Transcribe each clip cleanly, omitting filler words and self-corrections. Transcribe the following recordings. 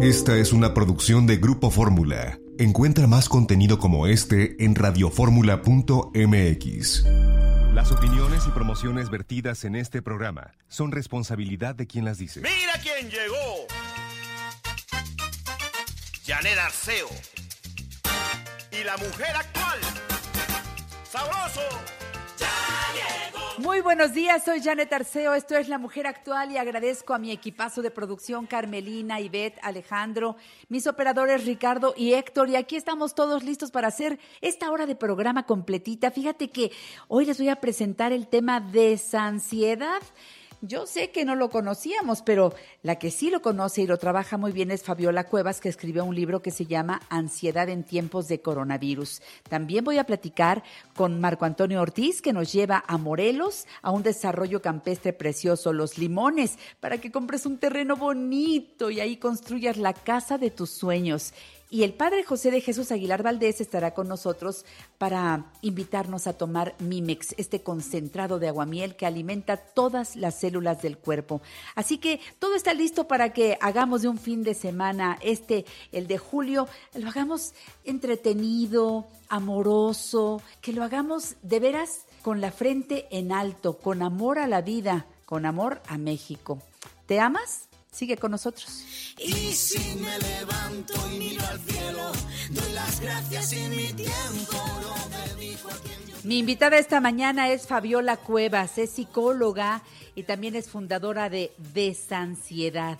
Esta es una producción de Grupo Fórmula. Encuentra más contenido como este en radioformula.mx. Las opiniones y promociones vertidas en este programa son responsabilidad de quien las dice. ¡Mira quién llegó! Janett Arceo y La Mujer Actual. ¡Sabroso! Muy buenos días, soy Janett Arceo, esto es La Mujer Actual y agradezco a mi equipazo de producción, Carmelina, Ivette, Alejandro, mis operadores Ricardo y Héctor, y aquí estamos todos listos para hacer esta hora de programa completita. Fíjate que hoy les voy a presentar el tema desansiedad. Yo sé que no lo conocíamos, pero la que sí lo conoce y lo trabaja muy bien es Fabiola Cuevas, que escribió un libro que se llama Ansiedad en tiempos de coronavirus. También voy a platicar con Marco Antonio Ortiz, que nos lleva a Morelos, a un desarrollo campestre precioso, Los Limones, para que compres un terreno bonito y ahí construyas la casa de tus sueños. Y el padre José de Jesús Aguilar Valdés estará con nosotros para invitarnos a tomar Mimex, este concentrado de aguamiel que alimenta todas las células del cuerpo. Así que todo está listo para que hagamos de un fin de semana el de julio, lo hagamos entretenido, amoroso, que lo hagamos de veras con la frente en alto, con amor a la vida, con amor a México. ¿Te amas? Sigue con nosotros. Y si me levanto y miro al cielo, doy las gracias y mi tiempo lo dedico a quien yo... Mi invitada esta mañana es Fabiola Cuevas, es psicóloga y también es fundadora de Desansiedad.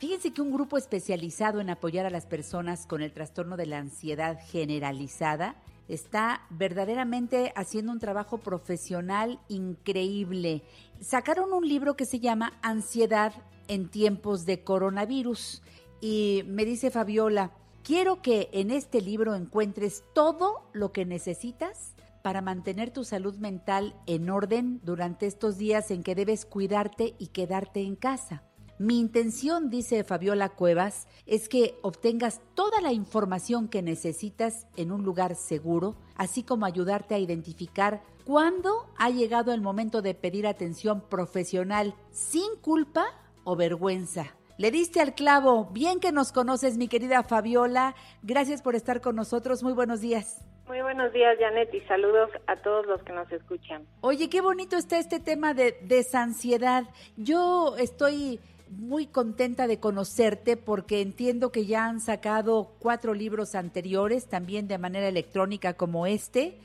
Fíjense que un grupo especializado en apoyar a las personas con el trastorno de la ansiedad generalizada está verdaderamente haciendo un trabajo profesional increíble. Sacaron un libro que se llama Ansiedad en tiempos de coronavirus. Y me dice Fabiola, quiero que en este libro encuentres todo lo que necesitas para mantener tu salud mental en orden durante estos días en que debes cuidarte y quedarte en casa. Mi intención, dice Fabiola Cuevas, es que obtengas toda la información que necesitas en un lugar seguro, así como ayudarte a identificar cuándo ha llegado el momento de pedir atención profesional sin culpa o vergüenza. Le diste al clavo, bien que nos conoces, mi querida Fabiola. Gracias por estar con nosotros, muy buenos días. Muy buenos días, Janett, y saludos a todos los que nos escuchan. Oye, qué bonito está este tema de desansiedad. Yo estoy muy contenta de conocerte porque entiendo que ya han sacado 4 libros anteriores, también de manera electrónica como este,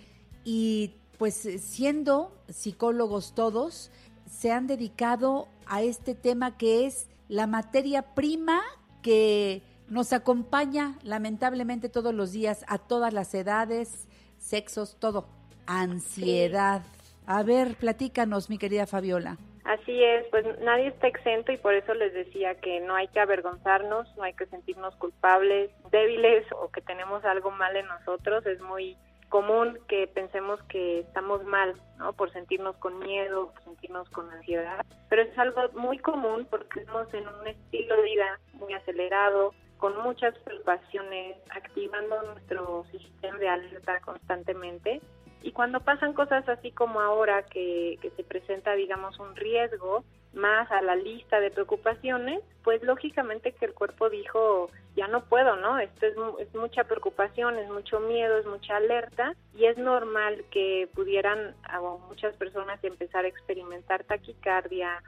y pues siendo psicólogos todos, se han dedicado a este tema que es la materia prima que nos acompaña lamentablemente todos los días, a todas las edades, sexos, todo. Ansiedad. A ver, platícanos, mi querida Fabiola. Así es, pues nadie está exento y por eso les decía que no hay que avergonzarnos, no hay que sentirnos culpables, débiles o que tenemos algo mal en nosotros. Es muy común que pensemos que estamos mal, ¿no? Por sentirnos con miedo, por sentirnos con ansiedad, pero es algo muy común porque estamos en un estilo de vida muy acelerado, con muchas preocupaciones, activando nuestro sistema de alerta constantemente. Y cuando pasan cosas así como ahora que se presenta, digamos, un riesgo más a la lista de preocupaciones, pues lógicamente que el cuerpo dijo, ya no puedo, ¿no? Esto es mucha preocupación, es mucho miedo, es mucha alerta, y es normal que pudieran muchas personas empezar a experimentar taquicardia,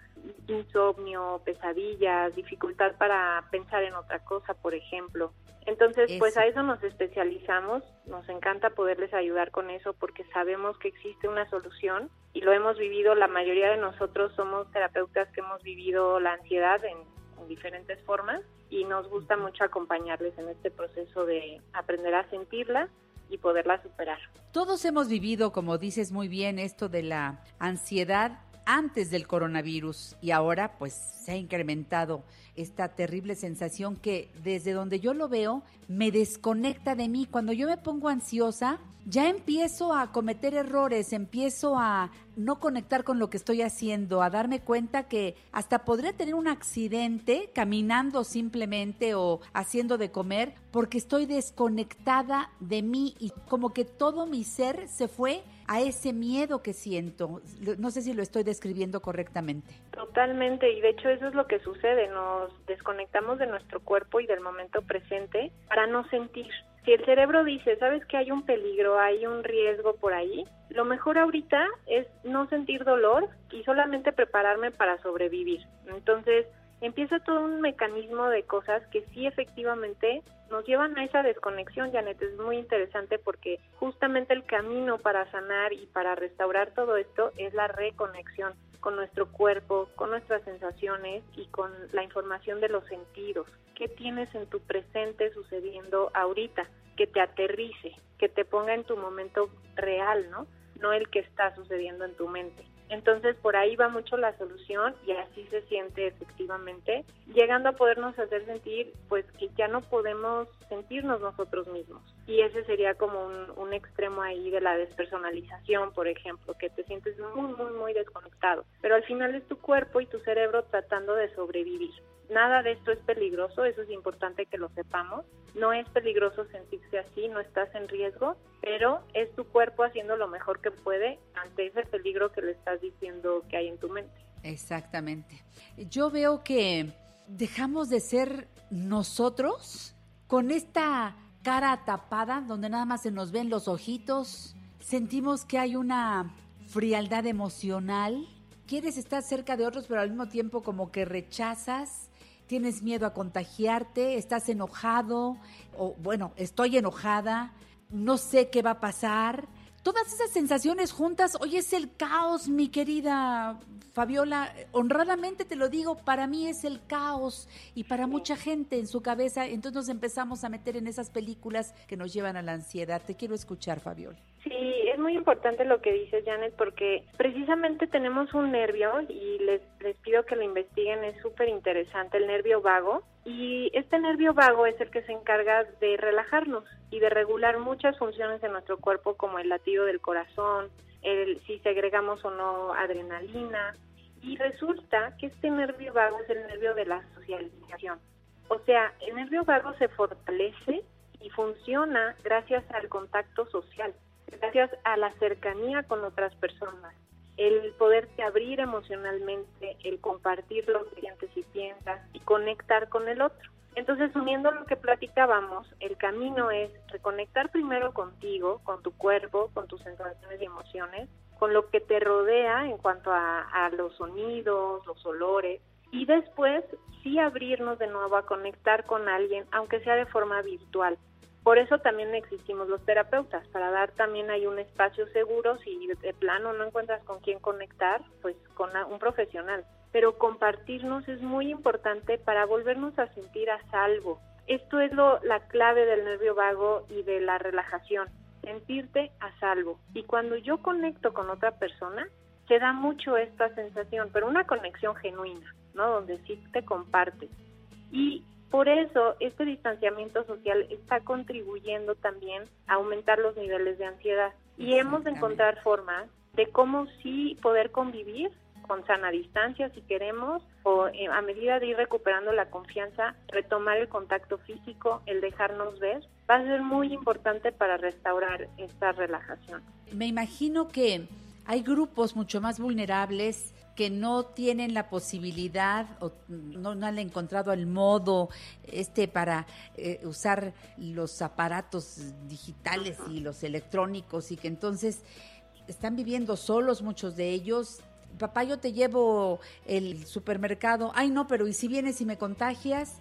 insomnio, pesadillas, dificultad para pensar en otra cosa, por ejemplo. Entonces, pues a eso nos especializamos, nos encanta poderles ayudar con eso porque sabemos que existe una solución y lo hemos vivido, la mayoría de nosotros somos terapeutas que hemos vivido la ansiedad en diferentes formas y nos gusta mucho acompañarles en este proceso de aprender a sentirla y poderla superar. Todos hemos vivido, como dices muy bien, esto de la ansiedad antes del coronavirus, y ahora pues se ha incrementado esta terrible sensación que desde donde yo lo veo me desconecta de mí. Cuando yo me pongo ansiosa ya empiezo a cometer errores, empiezo a no conectar con lo que estoy haciendo, a darme cuenta que hasta podría tener un accidente caminando simplemente o haciendo de comer porque estoy desconectada de mí y como que todo mi ser se fue a ese miedo que siento. No sé si lo estoy describiendo correctamente. Totalmente, y de hecho eso es lo que sucede, nos desconectamos de nuestro cuerpo y del momento presente para no sentir. Si el cerebro dice, ¿sabes que hay un peligro, hay un riesgo por ahí? Lo mejor ahorita es no sentir dolor y solamente prepararme para sobrevivir. Entonces empieza todo un mecanismo de cosas que sí efectivamente nos llevan a esa desconexión, Janett. Es muy interesante porque justamente el camino para sanar y para restaurar todo esto es la reconexión con nuestro cuerpo, con nuestras sensaciones y con la información de los sentidos. ¿Qué tienes en tu presente sucediendo ahorita? Que te aterrice, que te ponga en tu momento real, ¿no? No el que está sucediendo en tu mente. Entonces, por ahí va mucho la solución y así se siente efectivamente, llegando a podernos hacer sentir pues que ya no podemos sentirnos nosotros mismos. Y ese sería como un extremo ahí de la despersonalización, por ejemplo, que te sientes muy, muy, muy desconectado. Pero al final es tu cuerpo y tu cerebro tratando de sobrevivir. Nada de esto es peligroso, eso es importante que lo sepamos. No es peligroso sentirse así, no estás en riesgo, pero es tu cuerpo haciendo lo mejor que puede ante ese peligro que le estás diciendo que hay en tu mente. Exactamente. Yo veo que dejamos de ser nosotros con esta cara tapada, donde nada más se nos ven los ojitos, sentimos que hay una frialdad emocional, quieres estar cerca de otros, pero al mismo tiempo como que rechazas. Tienes miedo a contagiarte, estás enojado, o bueno, estoy enojada, no sé qué va a pasar. Todas esas sensaciones juntas, hoy es el caos, mi querida Fabiola, honradamente te lo digo, para mí es el caos y para mucha gente en su cabeza, entonces nos empezamos a meter en esas películas que nos llevan a la ansiedad. Te quiero escuchar, Fabiola. Sí, es muy importante lo que dices, Janett, porque precisamente tenemos un nervio y les pido que lo investiguen, es súper interesante, el nervio vago. Y este nervio vago es el que se encarga de relajarnos y de regular muchas funciones de nuestro cuerpo, como el latido del corazón, si segregamos o no adrenalina. Y resulta que este nervio vago es el nervio de la socialización. O sea, el nervio vago se fortalece y funciona gracias al contacto social, gracias a la cercanía con otras personas, el poderte abrir emocionalmente, el compartir lo que sientes y piensas y conectar con el otro. Entonces, uniendo lo que platicábamos, el camino es reconectar primero contigo, con tu cuerpo, con tus sensaciones y emociones, con lo que te rodea en cuanto a los sonidos, los olores, y después sí abrirnos de nuevo a conectar con alguien, aunque sea de forma virtual. Por eso también existimos los terapeutas, para dar también hay un espacio seguro, si de plano no encuentras con quién conectar, pues con un profesional. Pero compartirnos es muy importante para volvernos a sentir a salvo. Esto es la clave del nervio vago y de la relajación, sentirte a salvo. Y cuando yo conecto con otra persona, se da mucho esta sensación, pero una conexión genuina, ¿no? Donde sí te compartes. Y por eso, este distanciamiento social está contribuyendo también a aumentar los niveles de ansiedad. Y hemos de encontrar formas de cómo sí poder convivir con sana distancia, si queremos, o a medida de ir recuperando la confianza, retomar el contacto físico, el dejarnos ver, va a ser muy importante para restaurar esta relajación. Me imagino que hay grupos mucho más vulnerables que no tienen la posibilidad o no han encontrado el modo para usar los aparatos digitales y los electrónicos, y que entonces están viviendo solos muchos de ellos. Papá, yo te llevo el supermercado. Ay, no, pero ¿y si vienes y me contagias?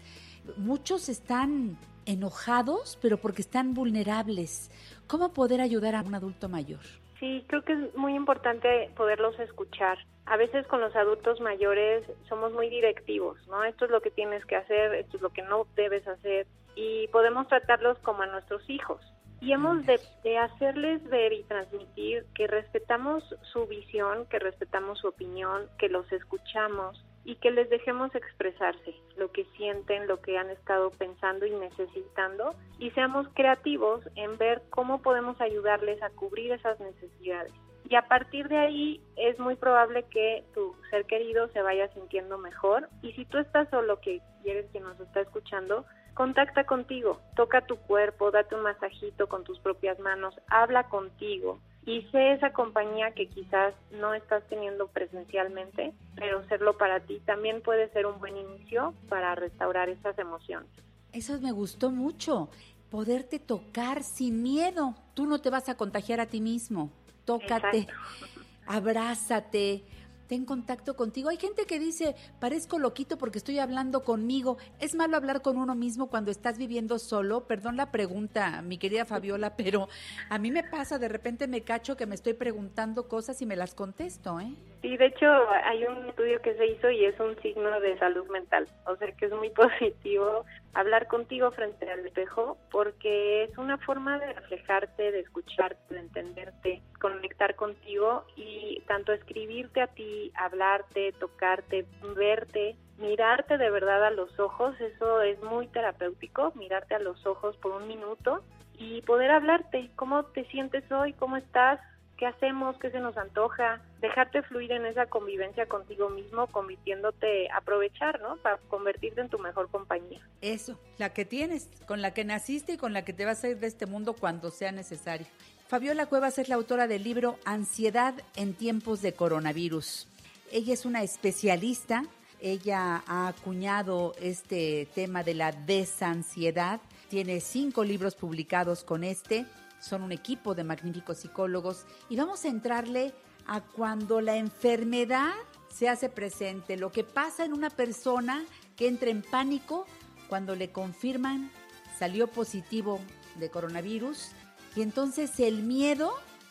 Muchos están enojados, pero porque están vulnerables. ¿Cómo poder ayudar a un adulto mayor? Sí, creo que es muy importante poderlos escuchar. A veces con los adultos mayores somos muy directivos, ¿no? Esto es lo que tienes que hacer, esto es lo que no debes hacer, y podemos tratarlos como a nuestros hijos. y hemos de hacerles ver y transmitir que respetamos su visión, que respetamos su opinión, que los escuchamos y que les dejemos expresarse lo que sienten, lo que han estado pensando y necesitando, y seamos creativos en ver cómo podemos ayudarles a cubrir esas necesidades. Y a partir de ahí es muy probable que tu ser querido se vaya sintiendo mejor. Y si tú estás solo, que eres quien nos está escuchando, contacta contigo, toca tu cuerpo, date un masajito con tus propias manos, habla contigo y sé esa compañía que quizás no estás teniendo presencialmente, pero serlo para ti también puede ser un buen inicio para restaurar esas emociones. Eso me gustó mucho, poderte tocar sin miedo. Tú no te vas a contagiar a ti mismo. Tócate, exacto, abrázate, ten contacto contigo. Hay gente que dice, parezco loquito porque estoy hablando conmigo. ¿Es malo hablar con uno mismo cuando estás viviendo solo? Perdón la pregunta, mi querida Fabiola, pero a mí me pasa, de repente me cacho que me estoy preguntando cosas y me las contesto, ¿eh? Sí, de hecho, hay un estudio que se hizo y es un signo de salud mental, o sea que es muy positivo hablar contigo frente al espejo, porque es una forma de reflejarte, de escucharte, de entenderte, conectar contigo, y tanto escribirte a ti, hablarte, tocarte, verte, mirarte de verdad a los ojos, eso es muy terapéutico, mirarte a los ojos por un minuto y poder hablarte, cómo te sientes hoy, cómo estás, qué hacemos, qué se nos antoja, dejarte fluir en esa convivencia contigo mismo, convirtiéndote, aprovechar, ¿no? Para convertirte en tu mejor compañía. Eso, la que tienes, con la que naciste y con la que te vas a ir de este mundo cuando sea necesario. Fabiola Cuevas es la autora del libro Ansiedad en tiempos de coronavirus. Ella es una especialista, ella ha acuñado este tema de la desansiedad, tiene 5 libros publicados con este. Son un equipo de magníficos psicólogos y vamos a entrarle a cuando la enfermedad se hace presente, lo que pasa en una persona que entra en pánico cuando le confirman salió positivo de coronavirus, y entonces el miedo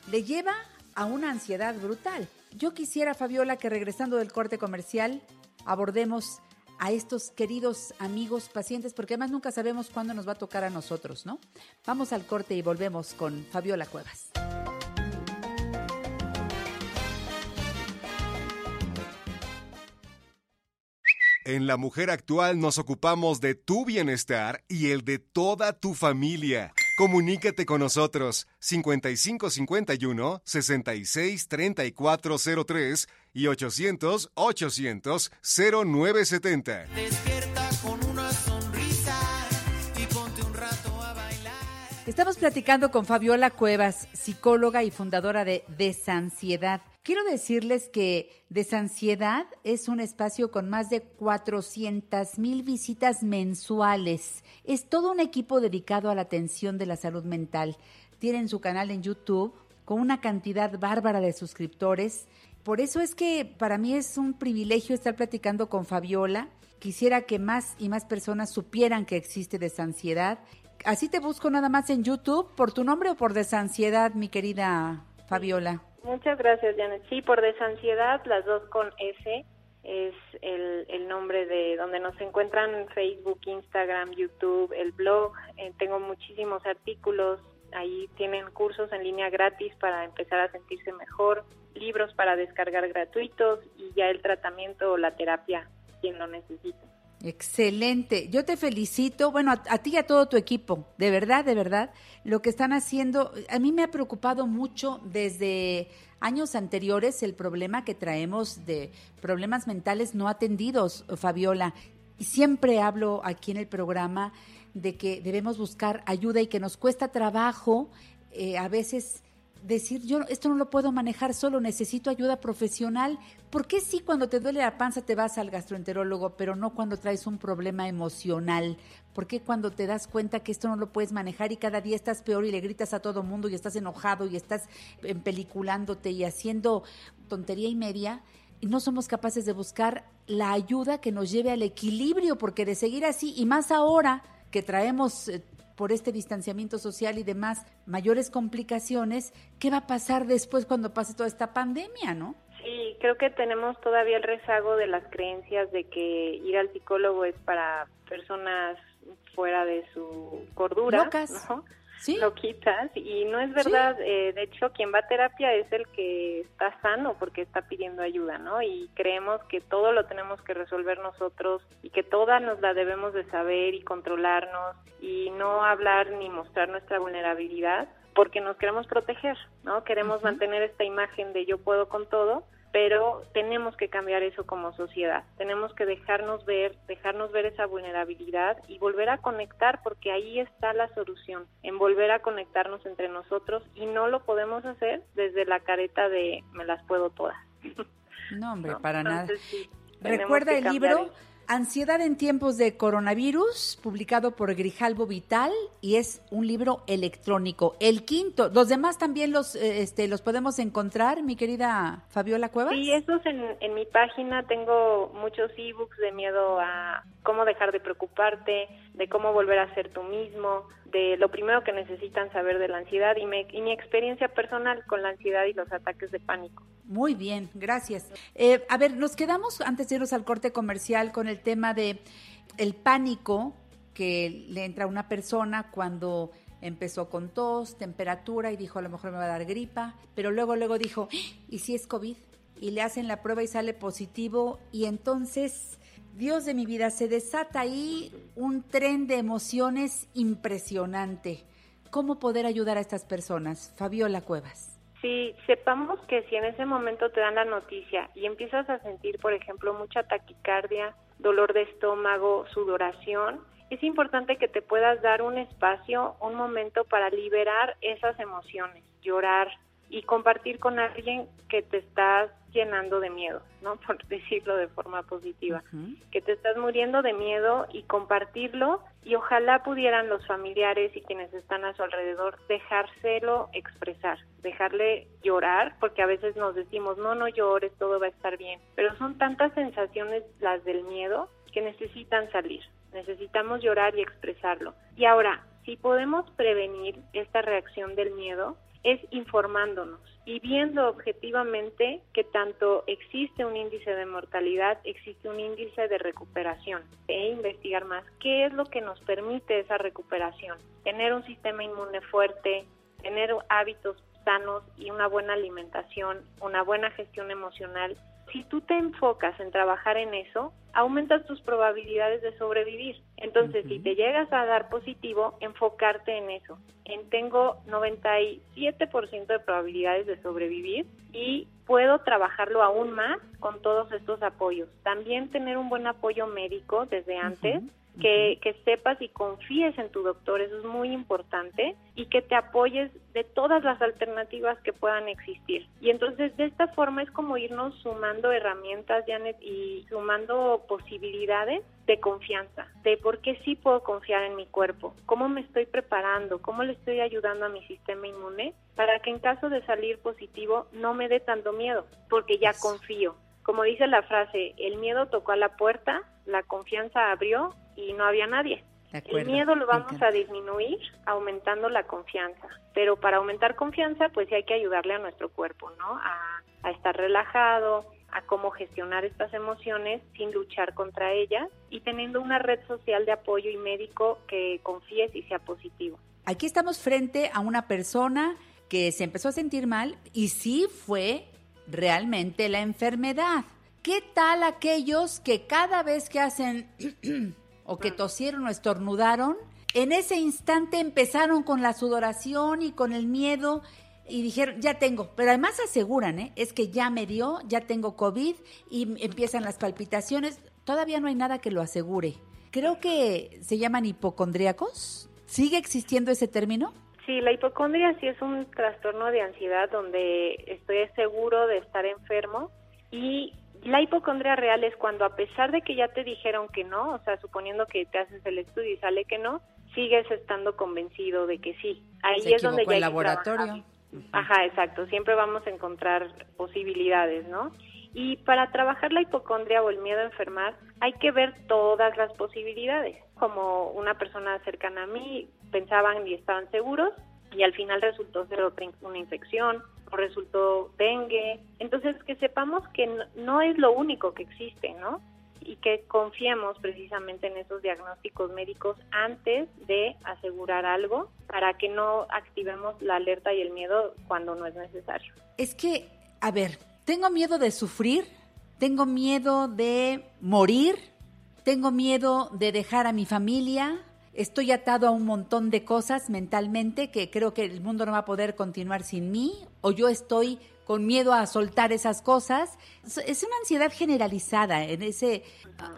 le lleva a una ansiedad brutal. Yo quisiera, Fabiola, que regresando del corte comercial abordemos a estos queridos amigos pacientes, porque además nunca sabemos cuándo nos va a tocar a nosotros, ¿no? Vamos al corte y volvemos con Fabiola Cuevas. En La Mujer Actual nos ocupamos de tu bienestar y el de toda tu familia. Comunícate con nosotros 5551-663403 y 800-800-0970. Despierta con una sonrisa y ponte un rato a bailar. Estamos platicando con Fabiola Cuevas, psicóloga y fundadora de Desansiedad. Quiero decirles que Desansiedad es un espacio con más de 400,000 visitas mensuales. Es todo un equipo dedicado a la atención de la salud mental. Tienen su canal en YouTube con una cantidad bárbara de suscriptores. Por eso es que para mí es un privilegio estar platicando con Fabiola. Quisiera que más y más personas supieran que existe Desansiedad. Así te busco nada más en YouTube, por tu nombre o por Desansiedad, mi querida Fabiola. Muchas gracias, Janett. Sí, por Desansiedad, las dos con S, es el nombre de donde nos encuentran: Facebook, Instagram, YouTube, el blog. Tengo muchísimos artículos, ahí tienen cursos en línea gratis para empezar a sentirse mejor, libros para descargar gratuitos y ya el tratamiento o la terapia, quien lo necesite. Excelente, yo te felicito, bueno, a ti y a todo tu equipo, de verdad, lo que están haciendo. A mí me ha preocupado mucho desde años anteriores el problema que traemos de problemas mentales no atendidos, Fabiola, y siempre hablo aquí en el programa de que debemos buscar ayuda y que nos cuesta trabajo a veces decir, yo esto no lo puedo manejar solo, necesito ayuda profesional. ¿Por qué sí cuando te duele la panza te vas al gastroenterólogo, pero no cuando traes un problema emocional? ¿Por qué cuando te das cuenta que esto no lo puedes manejar y cada día estás peor y le gritas a todo mundo y estás enojado y estás empeliculándote y haciendo tontería y media? Y no somos capaces de buscar la ayuda que nos lleve al equilibrio, porque de seguir así, y más ahora que traemos por este distanciamiento social y demás, mayores complicaciones, ¿qué va a pasar después cuando pase toda esta pandemia, no? Sí, creo que tenemos todavía el rezago de las creencias de que ir al psicólogo es para personas fuera de su cordura, ¿no? ¿Sí? Lo quitas y no es verdad. ¿Sí? De hecho, quien va a terapia es el que está sano porque está pidiendo ayuda, ¿no? Y creemos que todo lo tenemos que resolver nosotros y que todas nos la debemos de saber y controlarnos y no hablar ni mostrar nuestra vulnerabilidad porque nos queremos proteger, ¿no? Queremos mantener esta imagen de yo puedo con todo, pero tenemos que cambiar eso como sociedad. Tenemos que dejarnos ver esa vulnerabilidad y volver a conectar, porque ahí está la solución, en volver a conectarnos entre nosotros, y no lo podemos hacer desde la careta de me las puedo todas. No, hombre, no, para nada. Sí, recuerda el libro eso. Ansiedad en tiempos de coronavirus, publicado por Grijalvo Vital, y es un libro electrónico. El quinto, ¿los demás también los podemos encontrar, mi querida Fabiola Cuevas? Sí, estos en mi página tengo muchos ebooks de miedo a cómo dejar de preocuparte, de cómo volver a ser tú mismo, de lo primero que necesitan saber de la ansiedad y mi experiencia personal con la ansiedad y los ataques de pánico. Muy bien, gracias. A ver, nos quedamos antes de irnos al corte comercial con el tema de el pánico que le entra a una persona cuando empezó con tos, temperatura y dijo a lo mejor me va a dar gripa, pero luego dijo, ¿y si es COVID? Y le hacen la prueba y sale positivo y entonces, Dios de mi vida, se desata ahí un tren de emociones impresionante. ¿Cómo poder ayudar a estas personas? Fabiola Cuevas. Sí, sepamos que si en ese momento te dan la noticia y empiezas a sentir, por ejemplo, mucha taquicardia, dolor de estómago, sudoración, es importante que te puedas dar un espacio, un momento para liberar esas emociones, llorar y compartir con alguien que te estás llenando de miedo, ¿no? Por decirlo de forma positiva, que te estás muriendo de miedo, y compartirlo, y ojalá pudieran los familiares y quienes están a su alrededor dejárselo expresar, dejarle llorar, porque a veces nos decimos, no llores, todo va a estar bien, pero son tantas sensaciones las del miedo que necesitan salir, necesitamos llorar y expresarlo. Y ahora, si podemos prevenir esta reacción del miedo, es informándonos y viendo objetivamente que tanto existe un índice de mortalidad, existe un índice de recuperación, e investigar más qué es lo que nos permite esa recuperación, tener un sistema inmune fuerte, tener hábitos sanos y una buena alimentación, una buena gestión emocional. Si tú te enfocas en trabajar en eso, aumentas tus probabilidades de sobrevivir. Entonces, si te llegas a dar positivo, enfocarte en eso. Tengo 97% de probabilidades de sobrevivir y puedo trabajarlo aún más con todos estos apoyos. También tener un buen apoyo médico desde antes, que sepas y confíes en tu doctor, eso es muy importante, y que te apoyes de todas las alternativas que puedan existir. Y entonces, de esta forma es como irnos sumando herramientas, Janett, y sumando posibilidades de confianza, de por qué sí puedo confiar en mi cuerpo, cómo me estoy preparando, cómo le estoy ayudando a mi sistema inmune para que en caso de salir positivo no me dé tanto miedo, porque ya confío. Como dice la frase, el miedo tocó a la puerta, la confianza abrió y no había nadie. El miedo lo vamos a disminuir aumentando la confianza, pero para aumentar confianza pues sí hay que ayudarle a nuestro cuerpo, ¿no? A estar relajado, a cómo gestionar estas emociones sin luchar contra ellas y teniendo una red social de apoyo y médico que confíes y sea positivo. Aquí estamos frente a una persona que se empezó a sentir mal y sí fue realmente la enfermedad. ¿Qué tal aquellos que cada vez que hacen o que tosieron o estornudaron, en ese instante empezaron con la sudoración y con el miedo y dijeron, ya tengo? Pero además aseguran, es que ya me dio, ya tengo COVID, y empiezan las palpitaciones. Todavía no hay nada que lo asegure. Creo que se llaman hipocondríacos. ¿Sigue existiendo ese término? Sí, la hipocondría sí es un trastorno de ansiedad donde estoy seguro de estar enfermo. Y la hipocondría real es cuando, a pesar de que ya te dijeron que no, o sea, suponiendo que te haces el estudio y sale que no, sigues estando convencido de que sí. Ahí se es donde ya el laboratorio. Ajá, exacto. Siempre vamos a encontrar posibilidades, ¿no? Y para trabajar la hipocondría o el miedo a enfermar, hay que ver todas las posibilidades. Como una persona cercana a mí, pensaban y estaban seguros, y al final resultó ser una infección, o resultó dengue. Entonces, que sepamos que no es lo único que existe, ¿no? y que confiemos precisamente en esos diagnósticos médicos antes de asegurar algo, para que no activemos la alerta y el miedo cuando no es necesario. Es que, a ver, tengo miedo de sufrir, tengo miedo de morir, tengo miedo de dejar a mi familia, estoy atado a un montón de cosas mentalmente que creo que el mundo no va a poder continuar sin mí, o yo estoy con miedo a soltar esas cosas. Es una ansiedad generalizada en ese...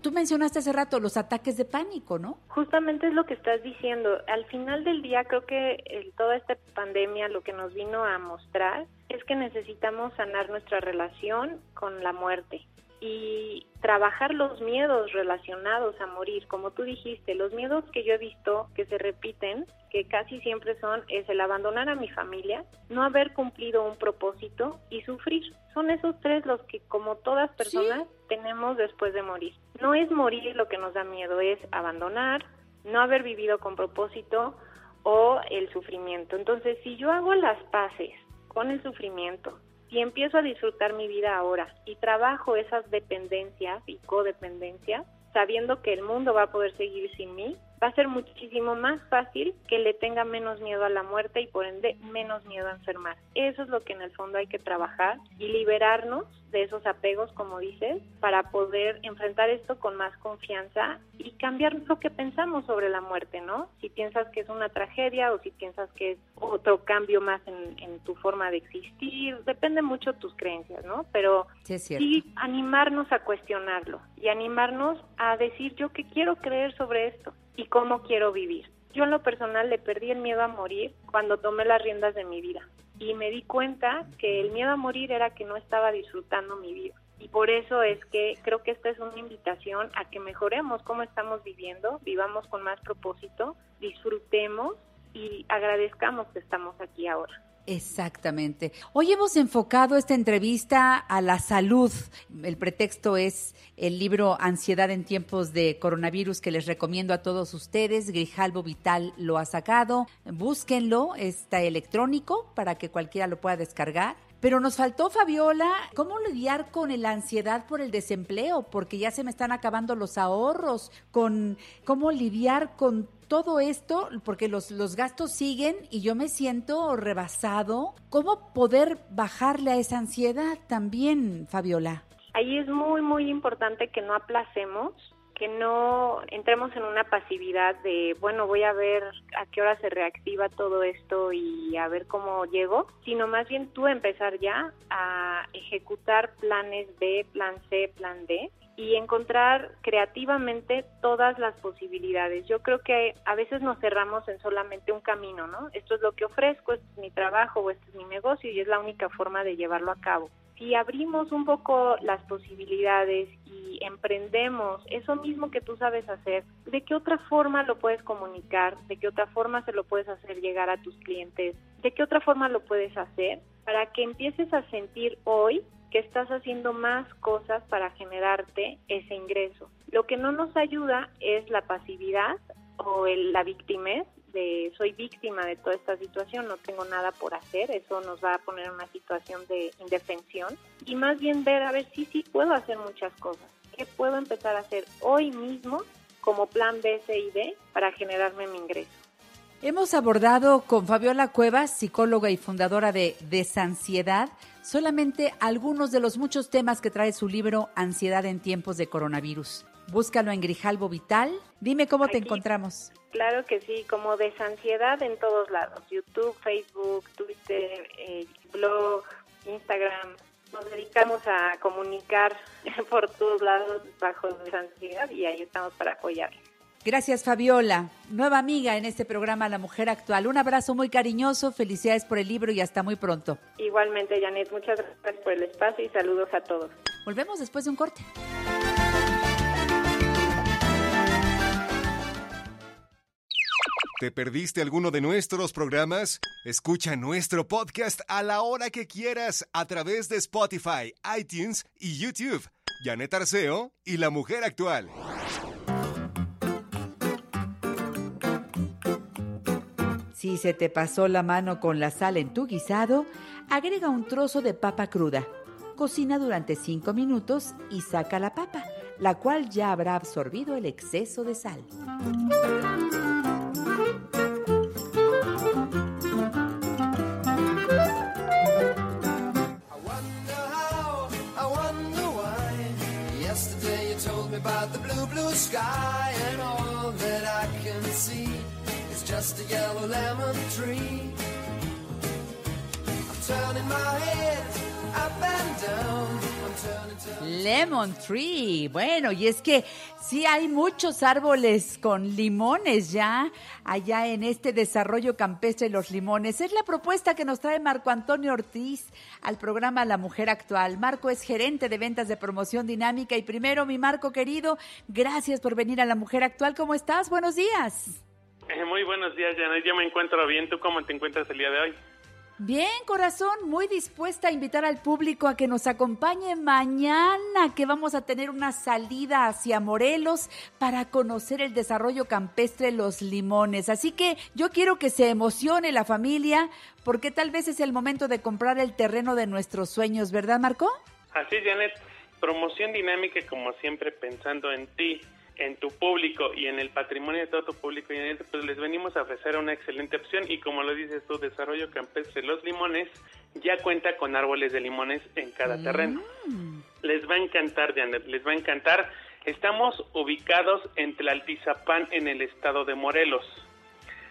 Tú mencionaste hace rato los ataques de pánico, ¿no? Justamente es lo que estás diciendo. Al final del día, creo que toda esta pandemia lo que nos vino a mostrar es que necesitamos sanar nuestra relación con la muerte y trabajar los miedos relacionados a morir. Como tú dijiste, los miedos que yo he visto que se repiten, que casi siempre son, es el abandonar a mi familia, no haber cumplido un propósito y sufrir. Son esos tres los que, como todas personas, ¿sí?, tenemos después de morir. No es morir lo que nos da miedo, es abandonar, no haber vivido con propósito o el sufrimiento. Entonces, si yo hago las paces con el sufrimiento, y empiezo a disfrutar mi vida ahora y trabajo esas dependencias y codependencias, sabiendo que el mundo va a poder seguir sin mí, va a ser muchísimo más fácil que le tenga menos miedo a la muerte y por ende menos miedo a enfermar. Eso es lo que en el fondo hay que trabajar y liberarnos de esos apegos, como dices, para poder enfrentar esto con más confianza y cambiar lo que pensamos sobre la muerte, ¿no? Si piensas que es una tragedia o si piensas que es otro cambio más en tu forma de existir, depende mucho de tus creencias, ¿no? Pero sí, es cierto. Sí, animarnos a cuestionarlo y animarnos a decir yo qué quiero creer sobre esto y cómo quiero vivir. Yo en lo personal le perdí el miedo a morir cuando tomé las riendas de mi vida y me di cuenta que el miedo a morir era que no estaba disfrutando mi vida. Y por eso es que creo que esta es una invitación a que mejoremos cómo estamos viviendo, vivamos con más propósito, disfrutemos y agradezcamos que estamos aquí ahora. Exactamente. Hoy hemos enfocado esta entrevista a la salud. El pretexto es el libro Ansiedad en tiempos de coronavirus, que les recomiendo a todos ustedes. Grijalbo Vital lo ha sacado. Búsquenlo, está electrónico para que cualquiera lo pueda descargar. Pero nos faltó, Fabiola, ¿cómo lidiar con la ansiedad por el desempleo? Porque ya se me están acabando los ahorros. ¿Cómo lidiar con todo esto? Porque los gastos siguen y yo me siento rebasado. ¿Cómo poder bajarle a esa ansiedad también, Fabiola? Ahí es muy, muy importante que no aplacemos, que no entremos en una pasividad de, bueno, voy a ver a qué hora se reactiva todo esto y a ver cómo llego, sino más bien tú empezar ya a ejecutar planes B, plan C, plan D y encontrar creativamente todas las posibilidades. Yo creo que a veces nos cerramos en solamente un camino, ¿no? Esto es lo que ofrezco, esto es mi trabajo o este es mi negocio y es la única forma de llevarlo a cabo. Si abrimos un poco las posibilidades y emprendemos eso mismo que tú sabes hacer, ¿de qué otra forma lo puedes comunicar? ¿De qué otra forma se lo puedes hacer llegar a tus clientes? ¿De qué otra forma lo puedes hacer? Para que empieces a sentir hoy que estás haciendo más cosas para generarte ese ingreso. Lo que no nos ayuda es la pasividad o la victimez de soy víctima de toda esta situación, no tengo nada por hacer. Eso nos va a poner en una situación de indefensión y más bien ver, a ver, sí puedo hacer muchas cosas. ¿Qué puedo empezar a hacer hoy mismo como plan B, C y D para generarme mi ingreso? Hemos abordado con Fabiola Cuevas, psicóloga y fundadora de Desansiedad, solamente algunos de los muchos temas que trae su libro Ansiedad en tiempos de coronavirus. Búscalo en Grijalbo Vital. Dime cómo te encontramos. Claro que sí, como Desansiedad en todos lados. YouTube, Facebook, Twitter, blog, Instagram. Nos dedicamos a comunicar por todos lados bajo Desansiedad y ahí estamos para apoyarles. Gracias, Fabiola, nueva amiga en este programa La Mujer Actual. Un abrazo muy cariñoso, felicidades por el libro y hasta muy pronto. Igualmente, Janett, muchas gracias por el espacio y saludos a todos. Volvemos después de un corte. ¿Te perdiste alguno de nuestros programas? Escucha nuestro podcast a la hora que quieras a través de Spotify, iTunes y YouTube. Janett Arceo y La Mujer Actual. Si se te pasó la mano con la sal en tu guisado, agrega un trozo de papa cruda. Cocina durante 5 minutos y saca la papa. la cual ya habrá absorbido el exceso de sal. About the blue, blue sky, and all that I can see is just a yellow lemon tree. I'm turning my head up and down. I'm turning. Lemon tree. Bueno, y es que sí hay muchos árboles con limones ya allá en este desarrollo campestre. Los Limones es la propuesta que nos trae Marco Antonio Ortiz al programa La Mujer Actual. Marco es gerente de ventas de Promoción Dinámica. Y primero, mi Marco querido, gracias por venir a La Mujer Actual. ¿Cómo estás? Buenos días. Muy buenos días, Janett. Yo me encuentro bien. ¿Tú cómo te encuentras el día de hoy? Bien, corazón, muy dispuesta a invitar al público a que nos acompañe mañana, que vamos a tener una salida hacia Morelos para conocer el desarrollo campestre Los Limones. Así que yo quiero que se emocione la familia, porque tal vez es el momento de comprar el terreno de nuestros sueños, ¿verdad, Marco? Así es, Janett. Promoción Dinámica, como siempre, pensando en ti, en tu público y en el patrimonio de todo tu público, Janett, pues les venimos a ofrecer una excelente opción. Y como lo dices tú, Desarrollo Campestre Los Limones ya cuenta con árboles de limones en cada terreno. Les va a encantar, Janett, les va a encantar. Estamos ubicados en Tlaltizapán, en el estado de Morelos,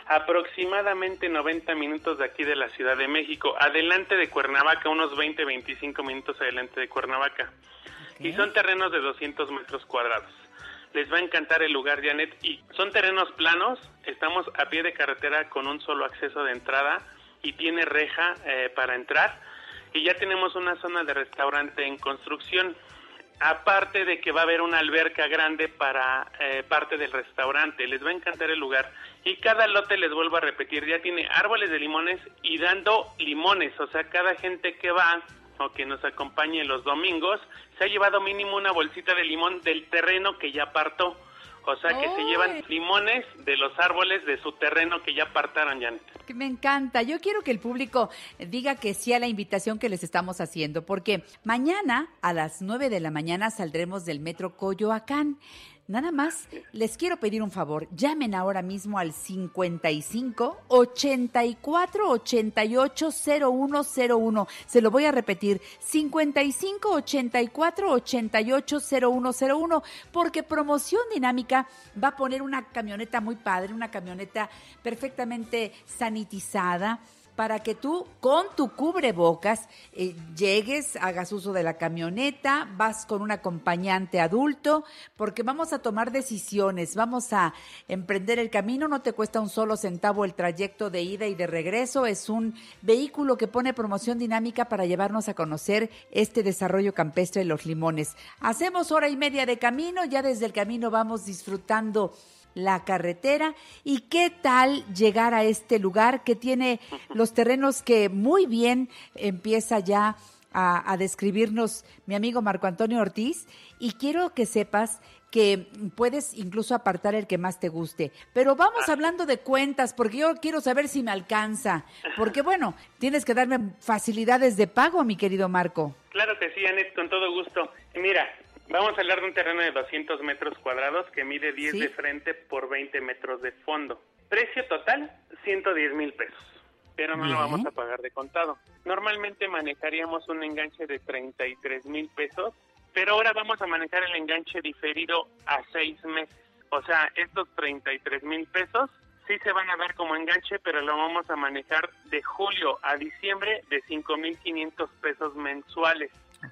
aproximadamente 90 minutos de aquí de la Ciudad de México, adelante de Cuernavaca, unos 20-25 minutos adelante de Cuernavaca. Okay. Y son terrenos de 200 metros cuadrados. Les va a encantar el lugar, Janett, y son terrenos planos, estamos a pie de carretera con un solo acceso de entrada y tiene reja para entrar, y ya tenemos una zona de restaurante en construcción, aparte de que va a haber una alberca grande para parte del restaurante. Les va a encantar el lugar, y cada lote, les vuelvo a repetir, ya tiene árboles de limones y dando limones, o sea, cada gente que va o que nos acompañe los domingos se ha llevado mínimo una bolsita de limón del terreno que ya apartó. O sea, que se llevan limones de los árboles de su terreno que ya apartaron, Janett. Me encanta. Yo quiero que el público diga que sí a la invitación que les estamos haciendo, porque mañana a las 9 de la mañana saldremos del metro Coyoacán. Nada más, les quiero pedir un favor, llamen ahora mismo al 55-84-88-0101. Se lo voy a repetir, 55-84-88-0101, porque Promoción Dinámica va a poner una camioneta muy padre, una camioneta perfectamente sanitizada, para que tú, con tu cubrebocas, llegues, hagas uso de la camioneta, vas con un acompañante adulto, porque vamos a tomar decisiones, vamos a emprender el camino. No te cuesta un solo centavo el trayecto de ida y de regreso. Es un vehículo que pone Promoción Dinámica para llevarnos a conocer este desarrollo campestre de Los Limones. Hacemos hora y media de camino, ya desde el camino vamos disfrutando la carretera. ¿Y qué tal llegar a este lugar que tiene los terrenos que muy bien empieza ya a describirnos mi amigo Marco Antonio Ortiz? Y quiero que sepas que puedes incluso apartar el que más te guste. Pero vamos hablando de cuentas, porque yo quiero saber si me alcanza. Porque, bueno, tienes que darme facilidades de pago, mi querido Marco. Claro que sí, Janett, con todo gusto. Mira, vamos a hablar de un terreno de 200 metros cuadrados que mide 10 de frente por 20 metros de fondo. Precio total, 110 mil pesos, pero no lo vamos a pagar de contado. Normalmente manejaríamos un enganche de 33 mil pesos, pero ahora vamos a manejar el enganche diferido a 6 meses. O sea, estos 33 mil pesos sí se van a ver como enganche, pero lo vamos a manejar de julio a diciembre de 5.500 pesos mensuales.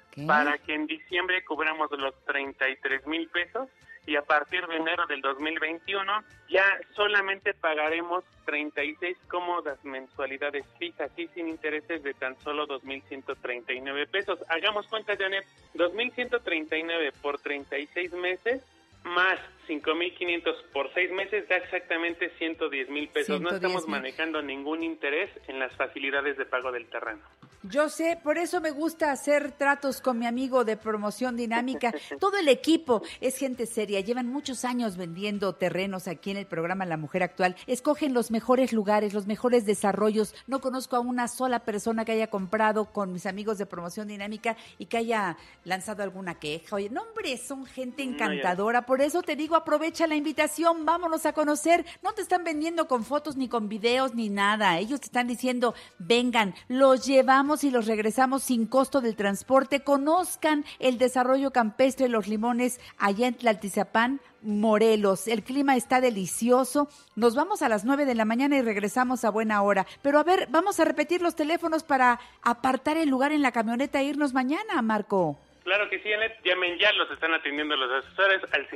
Okay. Para que en diciembre cubramos los 33 mil pesos y a partir de enero del 2021 ya solamente pagaremos 36 cómodas mensualidades fijas y sin intereses de tan solo 2.139 pesos. Hagamos cuentas, Janett, 2.139 por 36 meses más 5.500 por 6 meses da exactamente 110 mil pesos. No estamos manejando ningún interés en las facilidades de pago del terreno. Yo sé, por eso me gusta hacer tratos con mi amigo de Promoción Dinámica. Todo el equipo es gente seria, llevan muchos años vendiendo terrenos aquí en el programa La Mujer Actual. Escogen los mejores lugares, los mejores desarrollos. No conozco a una sola persona que haya comprado con mis amigos de Promoción Dinámica y que haya lanzado alguna queja. Oye, no hombre, son gente encantadora. Por eso te digo, aprovecha la invitación, vámonos a conocer. No te están vendiendo con fotos ni con videos ni nada. Ellos te están diciendo, vengan, los llevamos y los regresamos sin costo del transporte. Conozcan el desarrollo campestre de Los Limones allá en Tlaltizapán, Morelos. El clima está delicioso. Nos vamos a las 9:00 a.m. y regresamos a buena hora. Pero a ver, vamos a repetir los teléfonos para apartar el lugar en la camioneta e irnos mañana, Marco. Claro que sí, Janett. Llamen ya, los están atendiendo los asesores al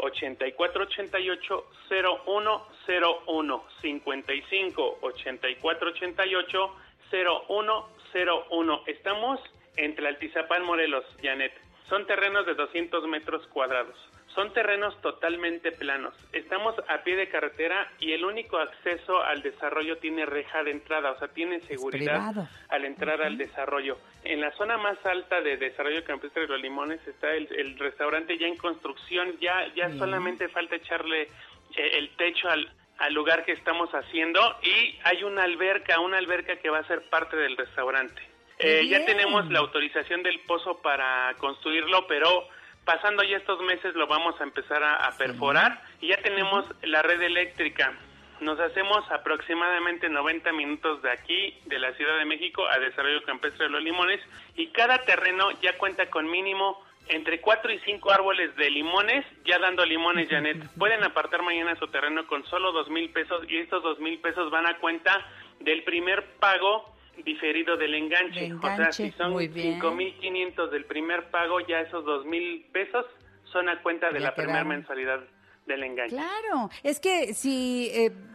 55-8488-0101. 55-8488-0101. Estamos en Tlaltizapán, Morelos, Janett. Son terrenos de 200 metros cuadrados. Son terrenos totalmente planos. Estamos a pie de carretera y el único acceso al desarrollo tiene reja de entrada, o sea, tiene seguridad al entrar al desarrollo. En la zona más alta de desarrollo campestre de Los Limones está el restaurante ya en construcción. Ya solamente falta echarle el techo al lugar que estamos haciendo, y hay una alberca que va a ser parte del restaurante. Ya tenemos la autorización del pozo para construirlo, pero pasando ya estos meses lo vamos a empezar a perforar, y ya tenemos la red eléctrica. Nos hacemos aproximadamente 90 minutos de aquí, de la Ciudad de México, a Desarrollo Campestre de Los Limones, y cada terreno ya cuenta con mínimo entre 4 y 5 árboles de limones, ya dando limones, Janett. Pueden apartar mañana su terreno con solo $2,000, y estos $2,000 van a cuenta del primer pago diferido del enganche. O sea, si son 5,500 del primer pago, ya esos $2,000 son a cuenta de la primera mensualidad del enganche. Claro, es que si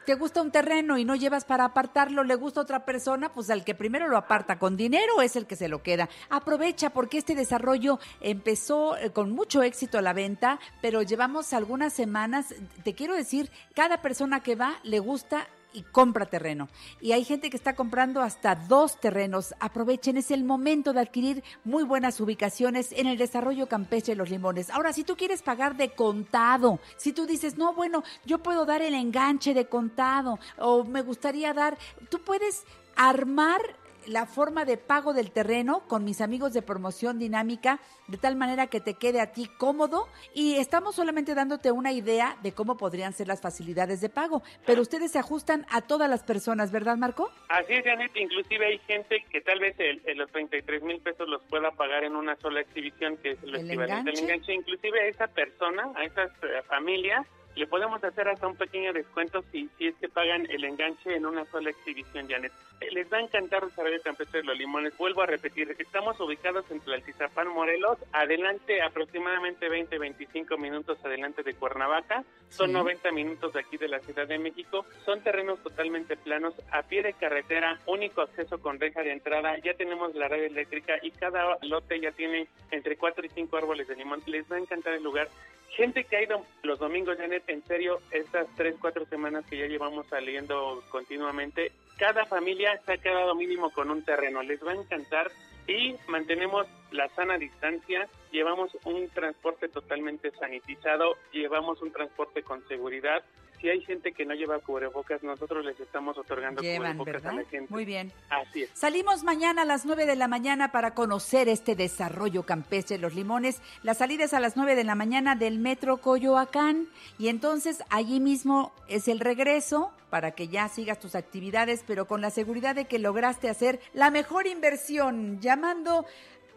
te gusta un terreno y no llevas para apartarlo, le gusta a otra persona, pues al que primero lo aparta con dinero es el que se lo queda. Aprovecha, porque este desarrollo empezó con mucho éxito a la venta, pero llevamos algunas semanas. Te quiero decir, cada persona que va le gusta y compra terreno. Y hay gente que está comprando hasta 2 terrenos. Aprovechen, es el momento de adquirir muy buenas ubicaciones en el desarrollo campestre de Los Limones. Ahora, si tú quieres pagar de contado, si tú dices, no, bueno, yo puedo dar el enganche de contado, o me gustaría dar, tú puedes armar la forma de pago del terreno con mis amigos de Promoción Dinámica, de tal manera que te quede a ti cómodo, y estamos solamente dándote una idea de cómo podrían ser las facilidades de pago, pero ustedes se ajustan a todas las personas, ¿verdad, Marco? Así es, Janett, inclusive hay gente que tal vez los $33,000 los pueda pagar en una sola exhibición, que es el equivalente al enganche. Inclusive a esa persona, a esa familia, le podemos hacer hasta un pequeño descuento si es que pagan el enganche en una sola exhibición, Janett. Les va a encantar Desarrollo Campestre de Los Limones. Vuelvo a repetir, estamos ubicados en Tlaltizapán, Morelos, adelante aproximadamente 20-25 minutos adelante de Cuernavaca, son 90 minutos de aquí de la Ciudad de México, son terrenos totalmente planos, a pie de carretera, único acceso con reja de entrada, ya tenemos la red eléctrica y cada lote ya tiene entre 4 y 5 árboles de limón. Les va a encantar el lugar. Gente que ha ido los domingos, Janett, en serio, estas 3-4 semanas que ya llevamos saliendo continuamente, cada familia se ha quedado mínimo con un terreno, les va a encantar, y mantenemos la sana distancia, llevamos un transporte totalmente sanitizado, llevamos un transporte con seguridad. Si hay gente que no lleva cubrebocas, nosotros les estamos otorgando cubrebocas, ¿verdad?, a la gente. Muy bien. Así es. Salimos mañana a las 9:00 a.m. para conocer este desarrollo campestre de Los Limones. La salida es a las 9:00 a.m. del Metro Coyoacán. Y entonces allí mismo es el regreso para que ya sigas tus actividades, pero con la seguridad de que lograste hacer la mejor inversión. Llamando